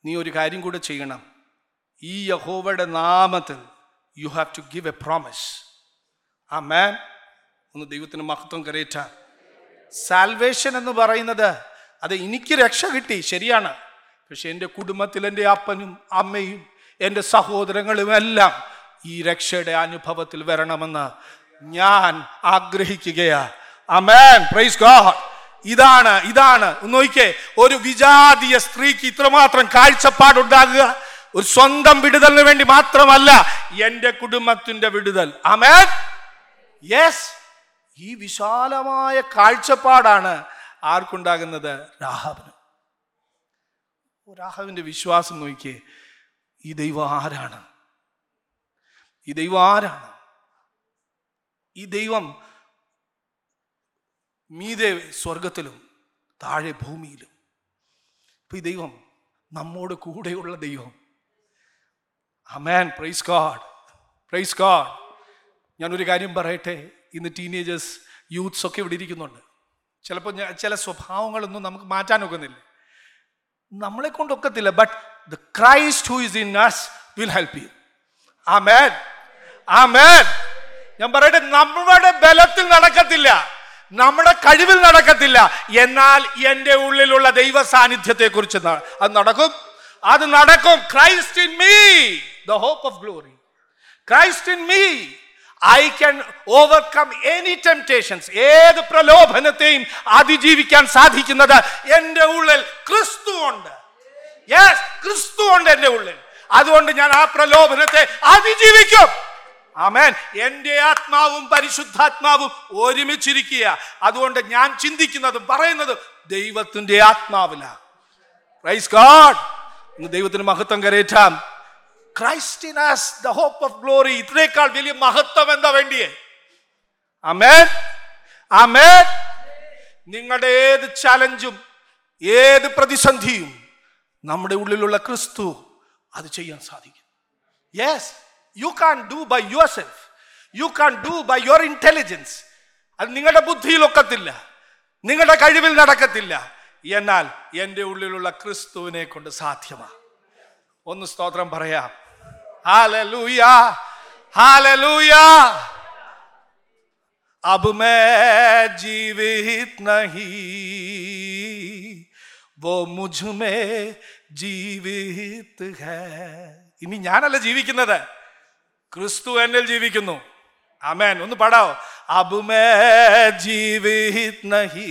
നീ ഒരു കാര്യം കൂടെ ചെയ്യണം. ഈ യഹോവയുടെ നാമത്തിൽ you have to give a promise. ആമേൻ. ഒന്ന് ദൈവത്തിന് മഹത്വം കരയറ്റാൻ. സാൽവേഷൻ എന്ന് പറയുന്നത് അത് എനിക്ക് രക്ഷ കിട്ടി ശരിയാണ്, പക്ഷെ എൻ്റെ കുടുംബത്തിൽ എൻ്റെ അപ്പനും അമ്മയും എൻ്റെ സഹോദരങ്ങളുമെല്ലാം ഈ രക്ഷയുടെ അനുഭവത്തിൽ വരണമെന്ന് ഞാൻ ആഗ്രഹിക്കുകയാ. ആമേൻ. Praise God. ഇതാണ് നോക്കിക്കേ, ഒരു വിജാതീയ സ്ത്രീക്ക് ഇത്രമാത്രം കാഴ്ചപ്പാടുണ്ടാകുക. ഒരു സ്വന്തം വിടുതലിന് വേണ്ടി മാത്രമല്ല, എൻ്റെ കുടുംബത്തിന്റെ വിടുതൽ. ആമേൻ. യെസ്. ഈ വിശാലമായ കാഴ്ചപ്പാടാണ് ആർക്കുണ്ടാകുന്നത്? രാഹാബിന്. രാഹാബിന്റെ വിശ്വാസം നോക്കിക്കേ. ഈ ദൈവം ആരാണ്? ഈ ദൈവം മീതെ സ്വർഗത്തിലും താഴെ ഭൂമിയിലും. ഇപ്പം ഈ ദൈവം നമ്മോട് കൂടെയുള്ള ദൈവം. ആമേൻ. Praise God, praise God. ഞാനൊരു കാര്യം പറയട്ടെ, ഇന്ന് ടീനേജേഴ്സ്, യൂത്ത്സ് ഒക്കെ ഇവിടെ ഇരിക്കുന്നുണ്ട്. ചിലപ്പോൾ ചില സ്വഭാവങ്ങളൊന്നും നമുക്ക് മാറ്റാനൊക്കുന്നില്ല, നമ്മളെ കൊണ്ടൊക്കത്തില്ല. But the Christ who is in us will help you. ആമേൻ, ആമേൻ. ഞാൻ പറയട്ടെ, നമ്മുടെ ബലത്തിൽ നടക്കത്തില്ല, നമ്മുടെ കഴിവിൽ നടക്കത്തില്ല, എന്നാൽ എൻ്റെ ഉള്ളിലുള്ള ദൈവ സാന്നിധ്യത്തെ കുറിച്ച് അത് നടക്കും, അത് നടക്കും. Christ in me, the hope of glory. Christ in me I can overcome any temptations. ഏത് പ്രലോഭനത്തെയും അതിജീവിക്കാൻ സാധിക്കുന്നത് എൻ്റെ ഉള്ളിൽ ക്രിസ്തു ഉണ്ട്. Yes, ക്രിസ്തു ഉണ്ട് എൻ്റെ ഉള്ളിൽ. അതുകൊണ്ട് ഞാൻ ആ പ്രലോഭനത്തെ അതിജീവിക്കും. ആമേൻ. എൻ്റെ ആത്മാവും പരിശുദ്ധാത്മാവും ഒരുമിച്ചിരിക്കുക. അതുകൊണ്ട് ഞാൻ ചിന്തിക്കുന്നതും പറയുന്നതും ദൈവത്തിൻ്റെ ആത്മാവിലാണ്. Praise God. ദൈവത്തിന് മഹത്വം കരേറ്റാം. Christ in us, the hope of glory. ഇത്രേക്കാൾ വലിയ മഹത്വം എന്താ വേണ്ടിയേ? ആമേൻ, ആമേൻ. നിങ്ങളുടെ ഏത് ചലഞ്ചും ഏത് പ്രതിസന്ധിയും നമ്മുടെ ഉള്ളിലുള്ള ക്രിസ്തു അത് ചെയ്യാൻ സാധിക്കും. Yes, you can't do by yourself. You can't do by your intelligence. അത് നിങ്ങളുടെ ബുദ്ധിയിലൊക്കത്തില്ല, നിങ്ങളുടെ കഴിവിൽ നടക്കത്തില്ല, എന്നാൽ എൻ്റെ ഉള്ളിലുള്ള ക്രിസ്തുവിനെ കൊണ്ട് സാധ്യമാണ്. ഒന്ന് സ്തോത്രം പറയാം. Hallelujah, Hallelujah. अब मैं जीवित नहीं, वो मुझ में जीवित है. ഇനി ഞാനല്ല ജീവിക്കുന്നത്, ക്രിസ്തു എന്നിൽ ജീവിക്കുന്നു. ആമേൻ. ഒന്ന് പാടാവോ? अब मैं जीवित नहीं,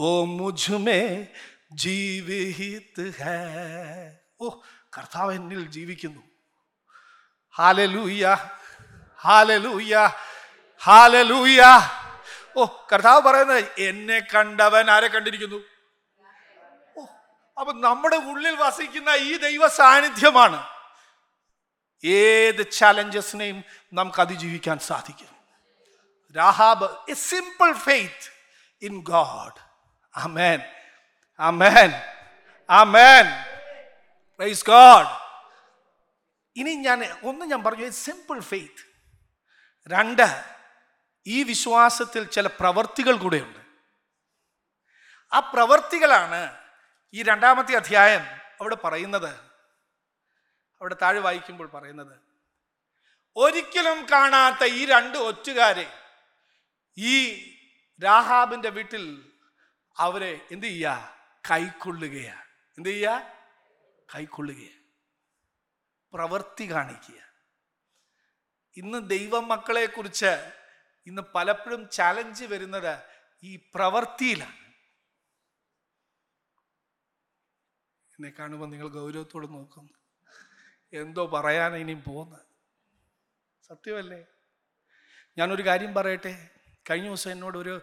वो मुझ में ജീവിത് ഹേ. ഓ, കർത്താവ് എന്നിൽ ജീവിക്കുന്നു. ഹല്ലേലൂയ, ഹല്ലേലൂയ, ഹല്ലേലൂയ. ഓ, കർത്താവ് പറയുന്നത് എന്നെ കണ്ടവൻ ആരെ കണ്ടിരിക്കുന്നു? ഓ, അപ്പൊ നമ്മുടെ ഉള്ളിൽ വസിക്കുന്ന ഈ ദൈവ സാന്നിധ്യമാണ് ഏത് ചലഞ്ചസിനെയും നമുക്ക് അതിജീവിക്കാൻ സാധിക്കും. Rahab, a simple faith in God. ആമേൻ, ആമേൻ, ആമേൻ. Praise God. ഇനി ഞാൻ പറഞ്ഞു, സിമ്പിൾ ഫെയ്ത്ത്. രണ്ട്, ഈ വിശ്വാസത്തിൽ ചില പ്രവർത്തികൾ കൂടെയുണ്ട്. ആ പ്രവർത്തികളാണ് ഈ രണ്ടാമത്തെ അധ്യായം അവിടെ പറയുന്നത്. അവിടെ താഴെ വായിക്കുമ്പോൾ പറയുന്നത്, ഒരിക്കലും കാണാത്ത ഈ രണ്ട് ഒറ്റുകാരെ ഈ രാഹാബിൻ്റെ വീട്ടിൽ അവരെ എന്ത് ചെയ്യുക? കൈക്കൊള്ളുകയാണ്. എന്ത് ചെയ്യുക? കൈക്കൊള്ളുക, പ്രവർത്തി കാണിക്കുക. ഇന്ന് ദൈവമക്കളെ കുറിച്ച് ഇന്ന് പലപ്പോഴും ചലഞ്ച് വരുന്നത് ഈ പ്രവർത്തിയിലാണ്. എന്നെ കാണുമ്പോൾ നിങ്ങൾ ഗൗരവത്തോട് നോക്കുന്നു, എന്തോ പറയാൻ ഇനിയും പോകുന്നത്. സത്യമല്ലേ? ഞാനൊരു കാര്യം പറയട്ടെ. കഴിഞ്ഞ ദിവസം എന്നോട് ഒരു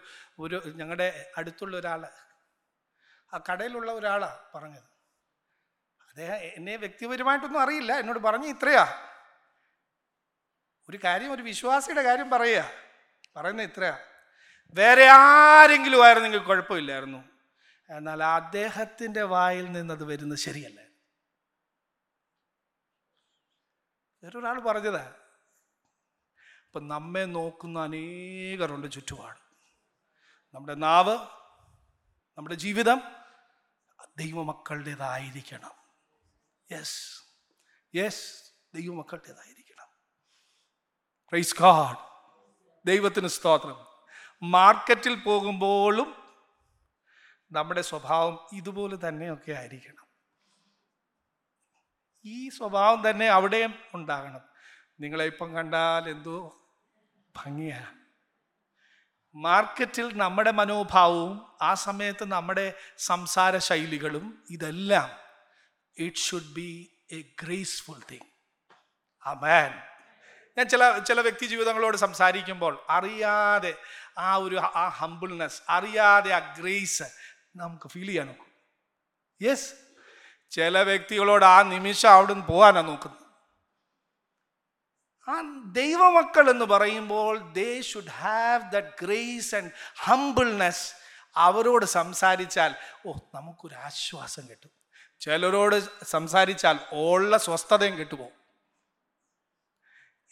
ഞങ്ങളുടെ അടുത്തുള്ള ഒരാൾ, ആ കടയിലുള്ള ഒരാളാണ് പറഞ്ഞത്. അദ്ദേഹം എന്നെ വ്യക്തിപരമായിട്ടൊന്നും അറിയില്ല, എന്നോട് പറഞ്ഞ് ഇത്രയാ ഒരു കാര്യം, ഒരു വിശ്വാസിയുടെ കാര്യം പറയുന്ന ഇത്രയാ, വേറെ ആരെങ്കിലും ആയിരുന്നെങ്കിൽ കുഴപ്പമില്ലായിരുന്നു, എന്നാൽ അദ്ദേഹത്തിൻ്റെ വായിൽ നിന്നത് വരുന്നത് ശരിയല്ല. വേറൊരാൾ പറഞ്ഞതാ. ഇപ്പം നമ്മെ നോക്കുന്ന അനേകരുണ്ട് ചുറ്റുപാട്. നമ്മുടെ നാവ്, നമ്മുടെ ജീവിതം ദൈവമക്കളുടേതായിരിക്കണം. യെസ്, യെസ്, ദൈവമക്കളുടേതായിരിക്കണം. Praise God. ദൈവത്തിന് സ്തോത്രം. മാർക്കറ്റിൽ പോകുമ്പോഴും നമ്മുടെ സ്വഭാവം ഇതുപോലെ തന്നെയൊക്കെ ആയിരിക്കണം. ഈ സ്വഭാവം തന്നെ അവിടെയും ഉണ്ടാകണം. നിങ്ങളെ ഇപ്പം കണ്ടാൽ എന്തോ ഭംഗിയാണ്. മാർക്കറ്റിൽ നമ്മുടെ മനോഭാവവും ആ സമയത്ത് നമ്മുടെ സംസാര ശൈലികളും ഇതെല്ലാം it should be a graceful thing. ആമേൻ. ഞാൻ ചില വ്യക്തി ജീവിതങ്ങളോട് സംസാരിക്കുമ്പോൾ അറിയാതെ ആ ഹംബിൾനെസ്, അറിയാതെ ആ ഗ്രേസ് നമുക്ക് ഫീൽ ചെയ്യാൻ നോക്കും. യെസ്. ചില വ്യക്തികളോട് ആ നിമിഷം അവിടെ നിന്ന് പോകാനാണ് നോക്കുന്നത്. ആ ദൈവമക്കൾ എന്ന് പറയുമ്പോൾ they should have that grace and humbleness. അവരോട് സംസാരിച്ചാൽ നമുക്കൊരാശ്വാസം കിട്ടും. ചിലരോട് സംസാരിച്ചാൽ ഉള്ള സ്വസ്ഥതയും കിട്ടുപോകും.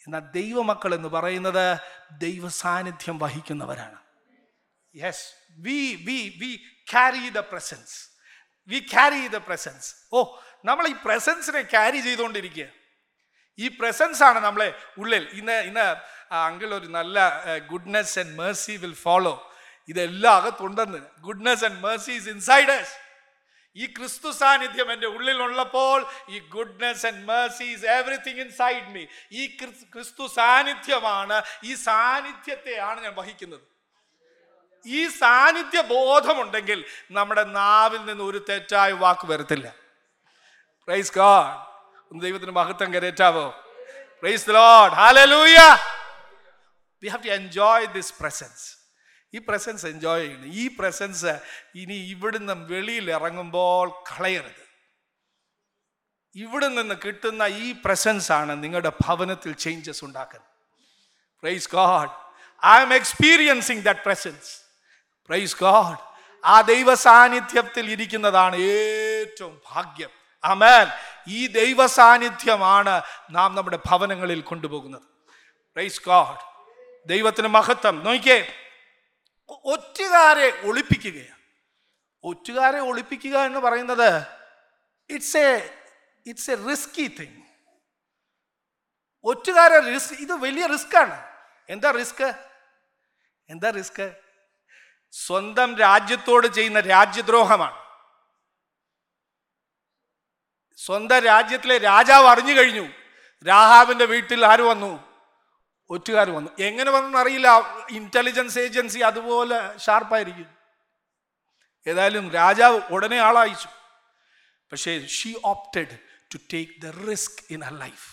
എന്നാൽ ദൈവമക്കൾ എന്ന് പറയുന്നത് ദൈവ സാന്നിധ്യം വഹിക്കുന്നവരാണ്. Yes, we carry the presence, we carry the presence. നമ്മൾ ഈ പ്രസൻസിനെ ക്യാരി ചെയ്തുകൊണ്ടിരിക്കുക. ഈ പ്രസൻസ് ആണ് നമ്മളെ ഉള്ളിൽ. ഇന്ന് അങ്കിൾ ഒരു നല്ല goodness and mercy will follow. ഇതെല്ലാം അകത്തുണ്ടെന്ന്, goodness and mercy is inside us. ഈ ക്രിസ്തു സാന്നിധ്യം എൻ്റെ ഉള്ളിലുള്ളപ്പോൾ ഈ goodness and mercy is everything inside me. ഈ ക്രിസ്തു സാന്നിധ്യമാണ്, ഈ സാന്നിധ്യത്തെയാണ് ഞാൻ വഹിക്കുന്നത്. ഈ സാന്നിധ്യ ബോധമുണ്ടെങ്കിൽ നമ്മുടെ നാവിൽ നിന്ന് ഒരു തെറ്റായ വാക്ക് വരത്തില്ല. Praise God. ഒന്ന് ദൈവത്തിന് മഹത്വം കരേറ്റാവോ? Praise the Lord. ഹല്ലേലൂയ. We have to enjoy this presence. ഈ പ്രസൻസ് എൻജോയ് ചെയ്യണം. ഈ പ്രസൻസ് ഇനി ഇവിടുന്ന് വെളിയിൽ ഇറങ്ങുമ്പോൾ കളയരുത്. ഇവിടെ നിന്ന് കിട്ടുന്ന ഈ പ്രസൻസ് ആണ് നിങ്ങളുടെ ഭവനത്തിൽ ചേഞ്ചസ് ഉണ്ടാക്കുന്നത്. Praise God. I am experiencing that presence. Praise God. ആ ദൈവ സാന്നിധ്യത്തിൽ ഇരിക്കുന്നതാണ് ഏറ്റവും ഭാഗ്യം. ആമേൻ. ഈ ദൈവ സാന്നിധ്യമാണ് നാം നമ്മുടെ ഭവനങ്ങളിൽ കൊണ്ടുപോകുന്നത്. Praise God. ദൈവത്തിന് മഹത്വം. നോക്കിക്കേ, ഒറ്റുകാരെ ഒളിപ്പിക്കുകയാണ്. ഒറ്റുകാരെ ഒളിപ്പിക്കുക എന്ന് പറയുന്നത് ഇറ്റ്സ് എ റിസ്കി തിങ്. ഒറ്റുകാരെ റിസ്ക്, ഇത് വലിയ റിസ്ക്കാണ്. എന്താ റിസ്ക്? സ്വന്തം രാജ്യത്തോട് ചെയ്യുന്ന രാജ്യദ്രോഹമാണ്. സ്വന്തം രാജ്യത്തിലെ രാജാവ് അറിഞ്ഞു കഴിഞ്ഞു. രാഹാബിന്റെ വീട്ടിൽ ആര് വന്നു? ഒറ്റുകാർ വന്നു. എങ്ങനെ വന്നു അറിയില്ല. ഇന്റലിജൻസ് ഏജൻസി അതുപോലെ ഷാർപ്പായിരിക്കും. ഏതായാലും രാജാവ് ഉടനെ ആളയച്ചു. പക്ഷേ she opted to take the risk in her life.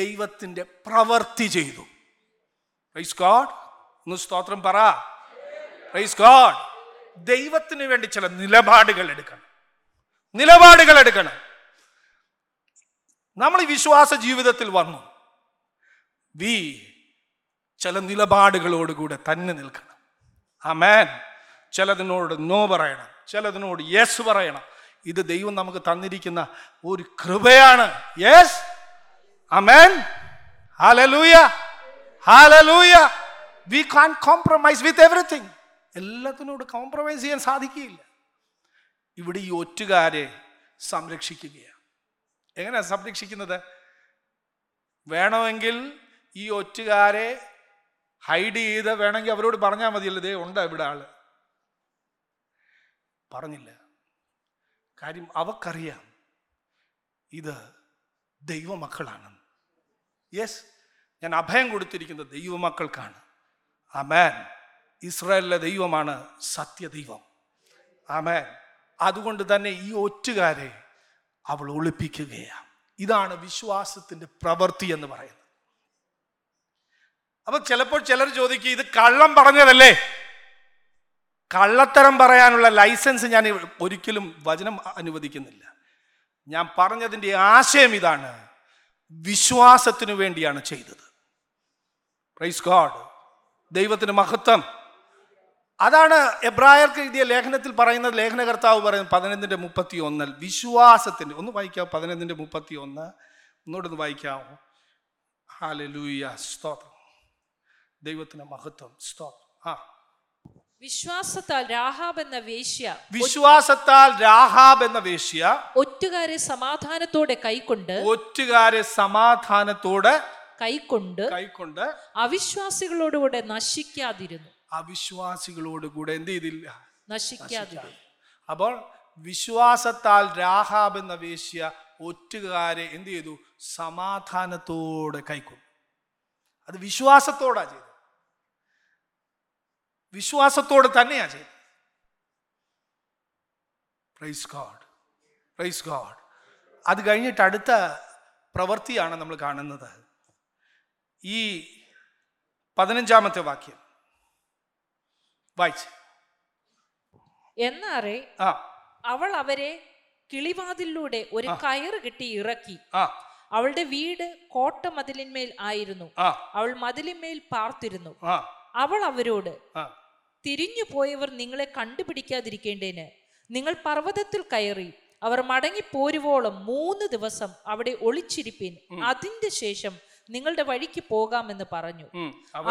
ദൈവത്തിന്റെ പ്രവൃത്തി ചെയ്തു. Praise God. ഒന്ന് സ്തോത്രം പറ. Praise God. ദൈവത്തിന് വേണ്ടി ചില നിലപാടുകൾ എടുക്കണം. നമ്മൾ ഈ വിശ്വാസ ജീവിതത്തിൽ വന്നു ചില നിലപാടുകളോടുകൂടെ തന്നെ നിൽക്കണം. ആമേൻ. ചിലതിനോട് നോ പറയണം, ചിലതിനോട് യെസ് പറയണം. ഇത് ദൈവം നമുക്ക് തന്നിരിക്കുന്ന ഒരു കൃപയാണ്. യെസ്. ആമേൻ. ഹല്ലേലൂയ. Hallelujah. We can't compromise with everything. എല്ലാത്തിനോട് കോംപ്രമൈസ് ചെയ്യാൻ സാധിക്കുകയില്ല. ഇവിടെ ഈ ഒറ്റുകാരെ സംരക്ഷിക്കുകയാണ്. എങ്ങനെയാണ് സംരക്ഷിക്കുന്നത്? വേണമെങ്കിൽ ഈ ഒറ്റുകാരെ ഹൈഡ് ചെയ്ത് വേണമെങ്കിൽ അവരോട് പറഞ്ഞാൽ മതിയല്ലോ, ദേ ഉണ്ടോ ഇവിടെ ആള്. പറഞ്ഞില്ല. കാര്യം അവക്കറിയാം ഇത് ദൈവമക്കളാണെന്ന്. യെസ്, ഞാൻ അഭയം കൊടുത്തിരിക്കുന്നത് ദൈവമക്കൾക്കാണ്. ആമേൻ. ഇസ്രായേലിലെ ദൈവമാണ് സത്യദൈവം. ആമേൻ. അതുകൊണ്ട് തന്നെ ഈ ഒറ്റുകാരെ അവൾ ഒളിപ്പിക്കുകയാണ്. ഇതാണ് വിശ്വാസത്തിന്റെ പ്രവൃത്തി എന്ന് പറയുന്നത്. അപ്പൊ ചിലപ്പോൾ ചിലർ ചോദിക്കുക, ഇത് കള്ളം പറഞ്ഞതല്ലേ? കള്ളത്തരം പറയാനുള്ള ലൈസൻസ് ഞാൻ ഒരിക്കലും വചനം അനുവദിക്കുന്നില്ല. ഞാൻ പറഞ്ഞതിൻ്റെ ആശയം ഇതാണ്, വിശ്വാസത്തിനു വേണ്ടിയാണ് ചെയ്തത്. Praise God. ദൈവത്തിന് മഹത്വം. അതാണ് എബ്രായർക്ക് എഴുതിയ ലേഖനത്തിൽ പറയുന്നത്. ലേഖനകർത്താവ് പറയുന്നത് 11:31, വിശ്വാസത്തിൻ്റെ ഒന്ന് വായിക്കാമോ? 11:31 ഒന്നുകൂടെ വായിക്കാമോ? ഹല്ലേലൂയ. സ്തോത്രം. ദൈവത്തിന് മഹത്വം. സ്തോത്രം. ആ, വിശ്വാസത്താൽ രാഹാബ് എന്ന വേശ്യ ഒറ്റുകാരെ സമാധാനത്തോടെ കൈക്കൊണ്ട് അവിശ്വാസികളോടുകൂടെ നശിക്കാതിരുന്നു. അപ്പോൾ വിശ്വാസത്താൽ രാഹാബ് എന്ന വേശ്യ ഒറ്റുകാരെ എന്ത് ചെയ്തു? സമാധാനത്തോടെ കൈക്കൊണ്ടു. അത് വിശ്വാസത്തോടാ ചെയ്തു. വിശ്വാസത്തോട് തന്നെയാ ചെയ്തത്. Praise God. Praise God. അത് കഴിഞ്ഞിട്ട് അടുത്ത പ്രവൃത്തിയാണ് നമ്മൾ കാണുന്നത്. ഈ 15-ാമത്തെ വാക്യം വായിച്ച്, എന്നാറേ അവൾ അവരെ കിളിവാതിലൂടെ ഒരു കയറ് കെട്ടി ഇറക്കി. അവളുടെ വീട് കോട്ട മതിലിന്മേൽ ആയിരുന്നു. അവൾ മതിലിന്മേൽ പാർത്തിരുന്നു. അവൾ അവരോട്, തിരിഞ്ഞു പോയവർ നിങ്ങളെ കണ്ടുപിടിക്കാതിരിക്കേണ്ടതിന് നിങ്ങൾ പർവ്വതത്തിൽ കയറി അവർ മടങ്ങിപ്പോരുവോളം 3 ദിവസം അവിടെ ഒളിച്ചിരിപ്പിൻ, അതിന്റെ ശേഷം നിങ്ങളുടെ വഴിക്ക് പോകാമെന്ന് പറഞ്ഞു.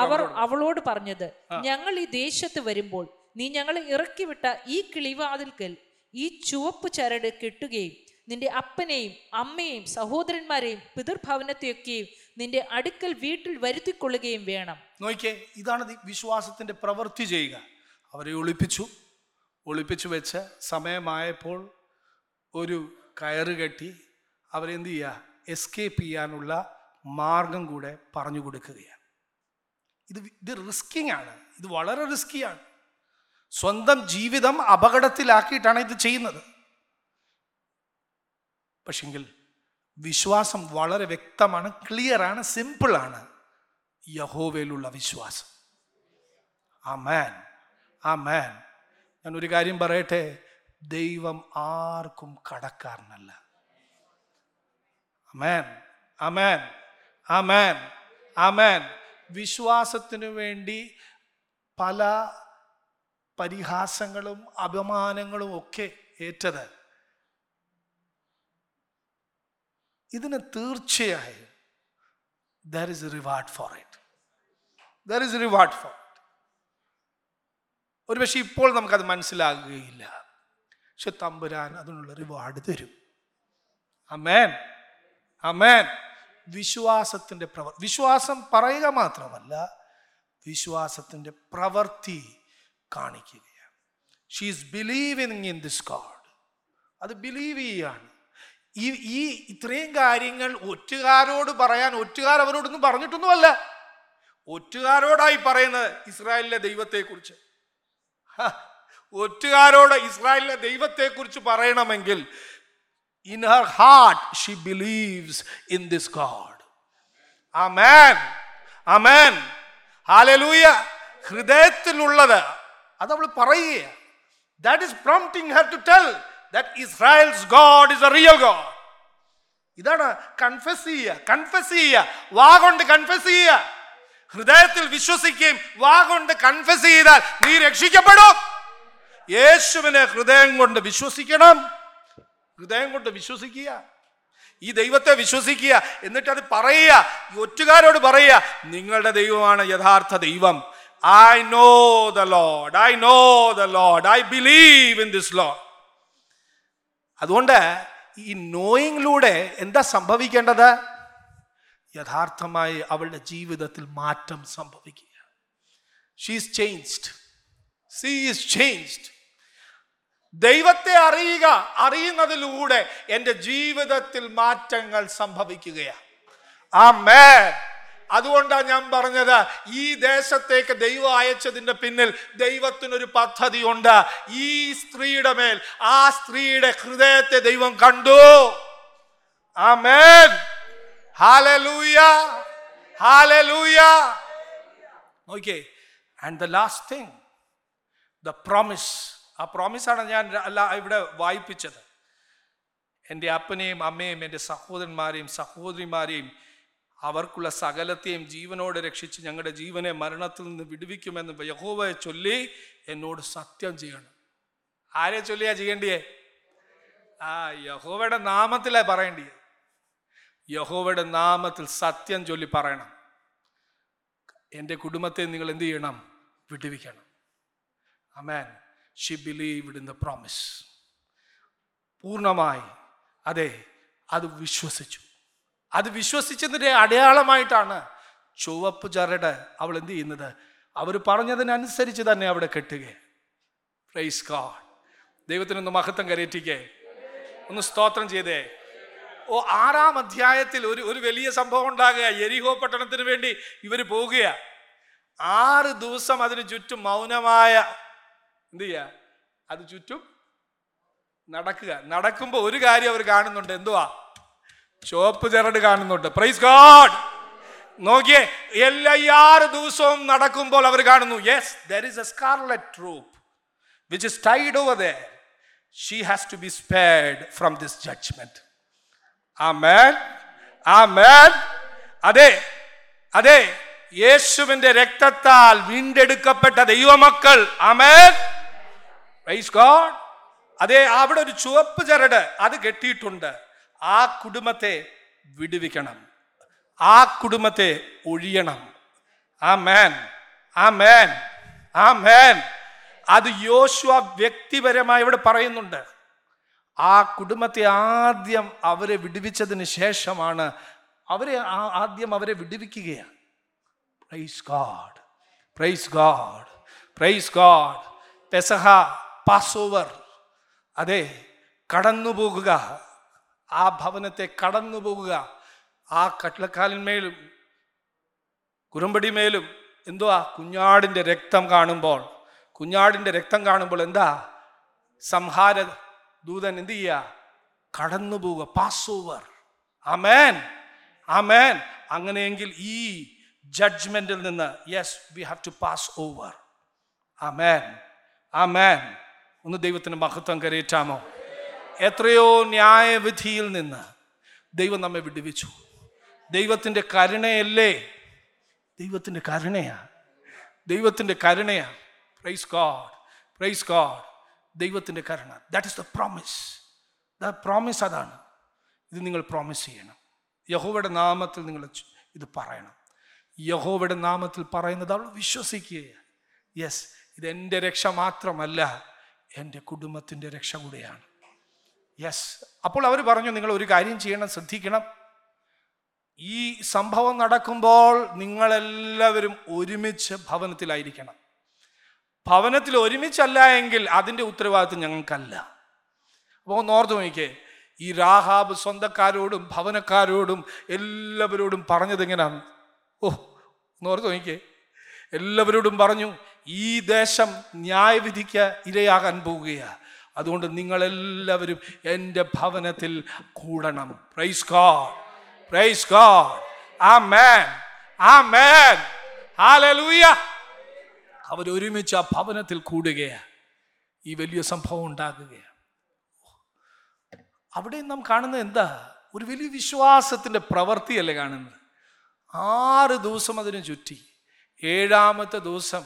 അവർ അവളോട് പറഞ്ഞത്, ഞങ്ങൾ ഈ ദേശത്ത് വരുമ്പോൾ നീ ഞങ്ങളെ ഇറക്കിവിട്ട ഈ കിളിവാതിൽക്കൽ ഈ ചുവപ്പ് ചരട് കെട്ടുകയും നിന്റെ അപ്പനെയും അമ്മയെയും സഹോദരന്മാരെയും പിതൃഭവനത്തെയൊക്കെയും നിന്റെ അടുക്കൽ വീട്ടിൽ വരുത്തിക്കൊള്ളുകയും വേണം. നോക്കിയേ, ഇതാണ് വിശ്വാസത്തിന്റെ പ്രവൃത്തി ചെയ്യുക. അവരെ ഒളിപ്പിച്ചു, ഒളിപ്പിച്ചു വെച്ച് സമയമായപ്പോൾ ഒരു കയറ് കെട്ടി അവരെന്ത് ചെയ്യുക, എസ്കേപ്പ് ചെയ്യാനുള്ള മാർഗം കൂടെ പറഞ്ഞു കൊടുക്കുകയാണ്. ഇത് റിസ്കിങ് ആണ്, ഇത് വളരെ റിസ്കിയാണ്. സ്വന്തം ജീവിതം അപകടത്തിലാക്കിയിട്ടാണ് ഇത് ചെയ്യുന്നത്. പക്ഷെങ്കിൽ വിശ്വാസം വളരെ വ്യക്തമാണ്, ക്ലിയറാണ്, സിമ്പിളാണ്. യഹോവയിലുള്ള വിശ്വാസം. ആമേൻ, ആമേൻ. ഞാൻ ഒരു കാര്യം പറയട്ടെ, ദൈവം ആർക്കും കടക്കാരനല്ല. ആമേൻ, ആമേൻ, ആമേൻ, ആമേൻ. വിശ്വാസത്തിനു വേണ്ടി പല പരിഹാസങ്ങളും അപമാനങ്ങളും ഒക്കെ ഏറ്റത്, ഇതിന് തീർച്ചയായും there is a reward for it. There is a reward for it. ഒരുപക്ഷെ ഇപ്പോൾ നമുക്കത് മനസ്സിലാകുകയില്ല, പക്ഷെ തമ്പുരാൻ അതിനുള്ള റിവാർഡ് തരും. ആമേൻ, ആമേൻ. വിശ്വാസത്തിൻ്റെ വിശ്വാസം പറയുക മാത്രമല്ല, വിശ്വാസത്തിൻ്റെ പ്രവൃത്തി കാണിക്കുകയാണ്. She is believing in this God. അത് ബിലീവ് ചെയ്യാണ്. ഈ ഇത്രയും കാര്യങ്ങൾ ഒറ്റുകാരോട് പറയാൻ ഒറ്റുകാർ അവരോടൊന്നും പറഞ്ഞിട്ടൊന്നുമല്ല, ഒറ്റുകാരോടായി പറയുന്നത് ഇസ്രായേലിലെ ദൈവത്തെക്കുറിച്ച്. ഒറ്റുകാരോട് ഇസ്രായേലിലെ ദൈവത്തെക്കുറിച്ച് പറയണമെങ്കിൽ in her heart she believes in this God. Amen, amen, hallelujah. ഹൃദയത്തിലുള്ളത് അത് അവൾ പറയുക. that is prompting her to tell that Israel's God is a real God. ഇതാണ് കൺഫെസ് ചെയ്യുക, കൺഫെസ് ചെയ്യുക, വാ കൊണ്ട് കൺഫെസ് ചെയ്യുക. ഹൃദയത്തിൽ വിശ്വസിക്കുകയും വാ കൊണ്ട് കൺഫെസ് ചെയ്താൽ നീ രക്ഷിക്കപ്പെടും. യേശുവിനെ ഹൃദയം കൊണ്ട് വിശ്വസിക്കണം, ഹൃദയം കൊണ്ട് വിശ്വസിക്കുക, ഈ ദൈവത്തെ വിശ്വസിക്കുക. എന്നിട്ടത് പറയുക, ഈ ഒറ്റുകാരോട് പറയുക, നിങ്ങളുടെ ദൈവമാണ് യഥാർത്ഥ ദൈവം. I know the Lord, I know the Lord, I believe in this Lord. അതുകൊണ്ട് ഈ നോയിങ്ങിലൂടെ എന്താ സംഭവിക്കേണ്ടത്? യഥാർത്ഥമായി അവളുടെ ജീവിതത്തിൽ മാറ്റം സംഭവിക്കുക. She is changed. She is changed. ദൈവത്തെ അറിയുക, അറിയുന്നതിലൂടെ എൻ്റെ ജീവിതത്തിൽ മാറ്റങ്ങൾ സംഭവിക്കുകയാണ്. ആമേൻ. അതുകൊണ്ടാണ് ഞാൻ പറഞ്ഞത്, ഈ ദേശത്തേക്ക് ദൈവം അയച്ചതിൻ്റെ പിന്നിൽ ദൈവത്തിനൊരു പദ്ധതിയുണ്ട്. ഈ സ്ത്രീയുടെ മേൽ, ആ സ്ത്രീയുടെ ഹൃദയത്തെ ദൈവം കണ്ടു. ആമേൻ, ഹല്ലേലൂയ, ഹല്ലേലൂയ. Okay, and the last thing, the promise. ആ പ്രോമിസാണ് ഞാൻ ഇവിടെ വായിപ്പിച്ചത്. എൻ്റെ അപ്പനെയും അമ്മയെയും എൻ്റെ സഹോദരന്മാരെയും സഹോദരിമാരെയും അവർക്കുള്ള സകലത്തെയും ജീവനോടെ രക്ഷിച്ച് ഞങ്ങളുടെ ജീവനെ മരണത്തിൽ നിന്ന് വിടുവിക്കുമെന്ന് യഹോവയെ ചൊല്ലി എന്നോട് സത്യം ചെയ്യണം. ആരെ ചൊല്ലിയാ ചെയ്യേണ്ടിയേ? ആ യഹോവയുടെ നാമത്തിലാ പറയേണ്ടിയേ. യഹോവയുടെ നാമത്തിൽ സത്യം ചൊല്ലി പറയണം. എൻ്റെ കുടുംബത്തെ നിങ്ങൾ എന്ത് ചെയ്യണം? വിടുവിക്കണം. ആമേൻ. She believed in the promise. പൂർണ്ണമായി അതെ, അത് വിശ്വസിച്ചു. അത് വിശ്വസിച്ചതിൻ്റെ അടയാളമായിട്ടാണ് ചുവപ്പ് ചരട് അവൾ എന്ത് ചെയ്യുന്നത്, അവർ പറഞ്ഞതിനനുസരിച്ച് തന്നെ അവിടെ കെട്ടുക. Praise God. ദൈവത്തിനൊന്ന് മഹത്വം കരയറ്റിക്കേ, ഒന്ന് സ്തോത്രം ചെയ്തേ. ഓ, 6-ാം അധ്യായത്തിൽ ഒരു വലിയ സംഭവം ഉണ്ടാകുക. യെരിഹോ പട്ടണത്തിന് വേണ്ടി ഇവർ പോവുക. 6 ദിവസം അതിന് ചുറ്റും മൗനമായ എന്ത് ചെയ്യുക, അത് ചുറ്റും നടക്കുക. നടക്കുമ്പോൾ ഒരു കാര്യം അവർ കാണുന്നുണ്ട്. എന്തുവാ? ചുവപ്പ് ചരട് കാണുന്നുണ്ട്. Praise God. നോക്കിയേ, എല്ലാ 6 ദിവസവും നടക്കുമ്പോൾ അവർ കാണുന്നു. Yes, there is a scarlet rope which is tied over there. She has to be spared from this judgement. ആമേൻ, ആമേൻ. അതെ, അതെ, യേശുവിന്റെ രക്തത്താൽ വീണ്ടെടുക്കപ്പെട്ട ദൈവമക്കൾ. ആമേൻ. Praise God. അതേ, അവിടെ ഒരു ചുവപ്പ് ചരട് അത് കെട്ടിയിട്ടുണ്ട്. ആ കുടുംബത്തെ വിടുവിക്കണം, ആ കുടുംബത്തെ ഒഴിയണം. ആമേൻ, ആമേൻ, ആമേൻ. അത് യോശുവ വ്യക്തിപരമായി ഇവിടെ പറയുന്നുണ്ട്. ആ കുടുംബത്തെ ആദ്യം അവരെ വിടുവിച്ചതിന് ശേഷമാണ് അവരെ വിടുവിക്കുകയാണ്. Praise God, praise God, praise God. പെസഹ, പാസ്ഓവർ, അതെ, കടന്നുപോകുക, ആ ഭവനത്തെ കടന്നുപോകുക. ആ കട്ടിലക്കാലിന്മേലും കുറുമ്പടിമേലും എന്തുവാ? കുഞ്ഞാടിൻ്റെ രക്തം കാണുമ്പോൾ, കുഞ്ഞാടിൻ്റെ രക്തം കാണുമ്പോൾ എന്താ? സംഹാര ദൂതൻ എന്ത് ചെയ്യുക? കടന്നുപോകുക, പാസ്ഓവർ. ആമേൻ, ആമേൻ. അങ്ങനെയെങ്കിൽ ഈ ജഡ്ജ്മെന്റിൽ നിന്ന് yes, we have to pass over. ആമേൻ, ആമേൻ. ഒന്ന് ദൈവത്തിന് മഹത്വം കരയറ്റാമോ? എത്രയോ ന്യായവിധിയിൽ നിന്ന് ദൈവം നമ്മെ വിടുവിച്ചു. ദൈവത്തിൻ്റെ കരുണയല്ലേ, ദൈവത്തിൻ്റെ കരുണയാണ്, ദൈവത്തിൻ്റെ കരുണയാണ്. Praise God, praise God. ദൈവത്തിൻ്റെ കരുണ, that is the promise. The promise അതാണ്. ഇത് നിങ്ങൾ പ്രോമിസ് ചെയ്യണം. യഹോവയുടെ നാമത്തിൽ നിങ്ങൾ ഇത് പറയണം. യഹോവയുടെ നാമത്തിൽ പറയുന്നത് അവൾ വിശ്വസിക്കുകയാണ്. യെസ്, ഇതെൻ്റെ രക്ഷ മാത്രമല്ല, എൻ്റെ കുടുംബത്തിൻ്റെ രക്ഷ കൂടെയാണ്. യെസ്. അപ്പോൾ അവർ പറഞ്ഞു, നിങ്ങൾ ഒരു കാര്യം ചെയ്യണം, ശ്രദ്ധിക്കണം. ഈ സംഭവം നടക്കുമ്പോൾ നിങ്ങളെല്ലാവരും ഒരുമിച്ച് ഭവനത്തിലായിരിക്കണം. ഭവനത്തിൽ ഒരുമിച്ചല്ല എങ്കിൽ അതിൻ്റെ ഉത്തരവാദിത്വം ഞങ്ങൾക്കല്ല. അപ്പോൾ ഒന്ന് ഓർത്ത് നോക്കിക്കേ, ഈ രാഹാബ് സ്വന്തക്കാരോടും ഭവനക്കാരോടും എല്ലാവരോടും പറഞ്ഞത് എങ്ങനെയാണ്? ഓർത്ത് നോക്കിക്കേ, എല്ലാവരോടും പറഞ്ഞു, ഈ ദേശം ന്യായവിധിക്ക് ഇരയാകാൻ പോവുകയാണ്, അതുകൊണ്ട് നിങ്ങളെല്ലാവരും എൻ്റെ ഭവനത്തിൽ കൂടണം. Praise God, praise God. ആമേൻ, ആമേൻ, ഹല്ലേലൂയ. അവരൊരുമിച്ച് ആ ഭവനത്തിൽ കൂടുകയാണ്, ഈ വലിയ സംഭവം ഉണ്ടാകുകയാണ്. അവിടെ നാം കാണുന്നത് എന്താ? ഒരു വലിയ വിശ്വാസത്തിൻ്റെ പ്രവൃത്തിയല്ലേ കാണുന്നത്? 6 ദിവസം അതിന് ചുറ്റി. 7-ാമത്തെ ദിവസം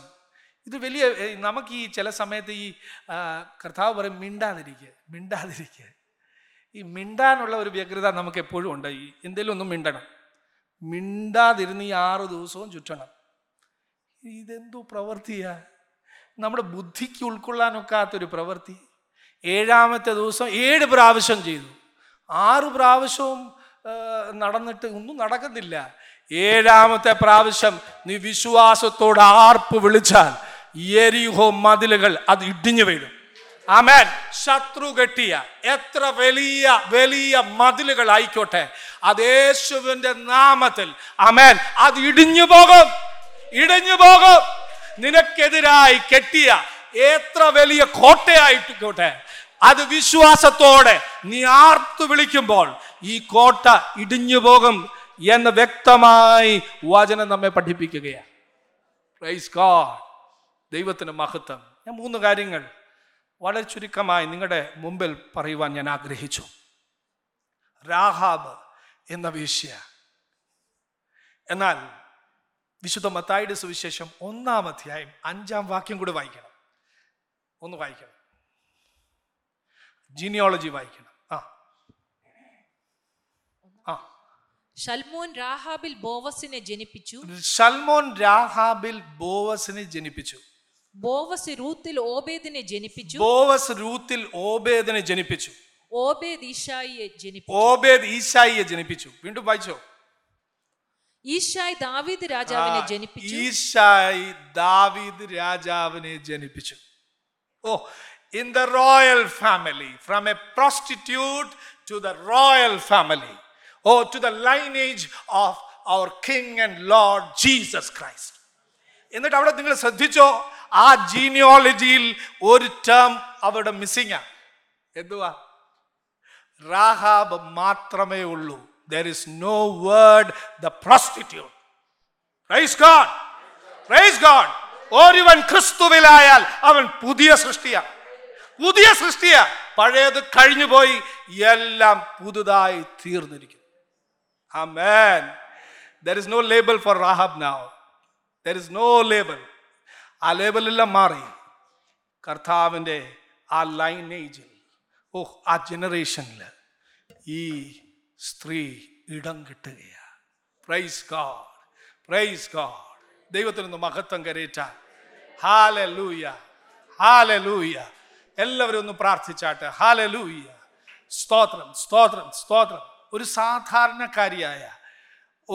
ഇത് വലിയ. നമുക്ക് ഈ ചില സമയത്ത് ഈ കർത്താവ് പറയും, മിണ്ടാതിരിക്കുക, മിണ്ടാതിരിക്കുക. ഈ മിണ്ടാനുള്ള ഒരു വ്യഗ്രത നമുക്ക് എപ്പോഴും ഉണ്ട്. ഈ എന്തെങ്കിലും ഒന്നും മിണ്ടണം, മിണ്ടാതിരുന്ന് ഈ 6 ദിവസവും ചുറ്റണം. ഇതെന്തോ പ്രവൃത്തിയാ, നമ്മുടെ ബുദ്ധിക്ക് ഉൾക്കൊള്ളാനൊക്കാത്തൊരു പ്രവൃത്തി. 7-ാമത്തെ ദിവസം 7 പ്രാവശ്യം ചെയ്തു. 6 പ്രാവശ്യവും നടന്നിട്ട് ഒന്നും നടക്കുന്നില്ല. 7-ാമത്തെ പ്രാവശ്യം നീ വിശ്വാസത്തോട് ആർപ്പ് വിളിച്ചാൽ യെരിഹോ മതിലുകൾ അത് ഇടിഞ്ഞു വീഴും. ആമേൻ. ശത്രു കെട്ടിയ എത്ര വലിയ വലിയ മതിലുകൾ ആയിക്കോട്ടെ, അത് യേശുവിൻ്റെ നാമത്തിൽ ആമേൻ അത് ഇടിഞ്ഞു പോകും, ഇടിഞ്ഞു പോകും. നിനക്കെതിരായി കെട്ടിയ എത്ര വലിയ കോട്ടയായിട്ടിക്കോട്ടെ, അത് വിശ്വാസത്തോടെ നീ ആർത്തു വിളിക്കുമ്പോൾ ഈ കോട്ട ഇടിഞ്ഞു പോകും എന്ന് വ്യക്തമായി വചനം നമ്മെ പഠിപ്പിക്കുകയാണ്. പ്രൈസ് ഗോഡ്, ദൈവത്തിന് മഹത്വം. ഞാൻ 3 കാര്യങ്ങൾ വളരെ ചുരുക്കമായി നിങ്ങളുടെ മുമ്പിൽ പറയുവാൻ ഞാൻ ആഗ്രഹിച്ചു. രാഹാബ് എന്ന വേശ്യ. എന്നാൽ വിശുദ്ധ മത്തായിയുടെ സുവിശേഷം 1-ാം അധ്യായം 5-ാം വാക്യം കൂടെ വായിക്കണം, ഒന്ന് വായിക്കണം, ജീനിയോളജി വായിക്കണം. ശൽമോൻ രാഹാബിൽ ബോവസിനെ ജനിപ്പിച്ചു. ശൽമോൻ രാഹാബിൽ ബോവസിനെ ജനിപ്പിച്ചു. ബോവസ് രൂത്തിൽ ഓബേദിനെ ജനിപ്പിച്ചു. ബോവസ് രൂത്തിൽ ഓബേദിനെ ജനിപ്പിച്ചു. ഓബേദ് ഈശായിയെ ജനിപ്പിച്ചു. ഓബേദ് ഈശായിയെ ജനിപ്പിച്ചു. വീണ്ടും വായിച്ചോ. ഈശായി ദാവീദ് രാജാവിനെ ജനിപ്പിച്ചു. ഈശായി ദാവീദ് രാജാവിനെ ജനിപ്പിച്ചു. Oh, in the royal family, from a prostitute to the royal family. Oh, to the lineage of our King and Lord Jesus Christ. എന്നിട്ട് അവിടെ നിങ്ങൾ ശ്രദ്ധിച്ചോ, ആ ജീനിയോളജിയിൽ ഒരു ടേം അവിടെ മിസ്സിംഗ്. എന്തുവാ? രാഹാബ് മാത്രമേ ഉള്ളൂ. There is no word the prostitute. Praise God. Praise God. ഒരുവൻ ക്രിസ്തുവിലായാൽ അവൻ പുതിയ സൃഷ്ടിയാണ്. പുതിയ സൃഷ്ടിയാണ്. പഴയത് കഴിഞ്ഞുപോയി, എല്ലാം പുതുതായി തീർന്നിരിക്കുന്നു. Amen. There is no label for Rahab now. There is no label. Aa label illa mari. Karthavinte aa lineage. Oh, aa generation la ee stree idam kittugeya. Praise God. Praise God. Devathinte mahatham kareeta. Hallelujah. Hallelujah. Ellavarum onnu prarthichatte. Hallelujah. സ്തോത്രം സ്തോത്രം സ്തോത്രം. ഒരു സാധാരണക്കാരിയായ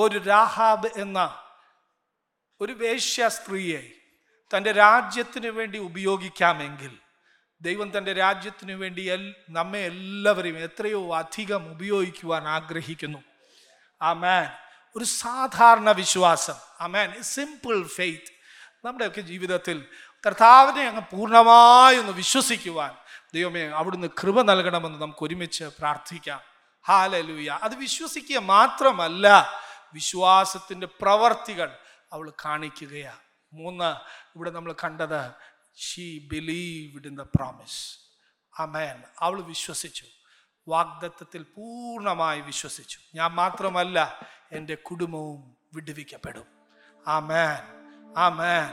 ഒരു രാഹാബ് എന്ന ഒരു വേശ്യ സ്ത്രീയെ തൻ്റെ രാജ്യത്തിന് വേണ്ടി ഉപയോഗിക്കാമെങ്കിൽ ദൈവം തൻ്റെ രാജ്യത്തിന് വേണ്ടി നമ്മെ എല്ലാവരെയും എത്രയോ അധികം ഉപയോഗിക്കുവാൻ ആഗ്രഹിക്കുന്നു. ആമേൻ. ഒരു സാധാരണ വിശ്വാസം, ആമേൻ, സിമ്പിൾ ഫെയ്ത്ത് നമ്മുടെയൊക്കെ ജീവിതത്തിൽ കർത്താവിനെ അങ്ങ് പൂർണ്ണമായൊന്ന് വിശ്വസിക്കുവാൻ ദൈവമേ അവിടുന്ന് കൃപ നൽകണമെന്ന് നമുക്ക് ഒരുമിച്ച് പ്രാർത്ഥിക്കാം. ഹല്ലേലൂയ. അത് വിശ്വസിക്കുക മാത്രമല്ല, വിശ്വാസത്തിൻ്റെ പ്രവർത്തികൾ അവൾ കാണിക്കുകയാണ്. മൂന്ന്, ഇവിടെ നമ്മൾ കണ്ടത് she believed in the promise. ആമേൻ. അവൾ വിശ്വസിച്ചു, വാഗ്ദത്തത്തിൽ പൂർണ്ണമായി വിശ്വസിച്ചു. ഞാൻ മാത്രമല്ല, എൻ്റെ കുടുംബവും വിടുവിക്കപ്പെടും. ആമേൻ, ആമേൻ.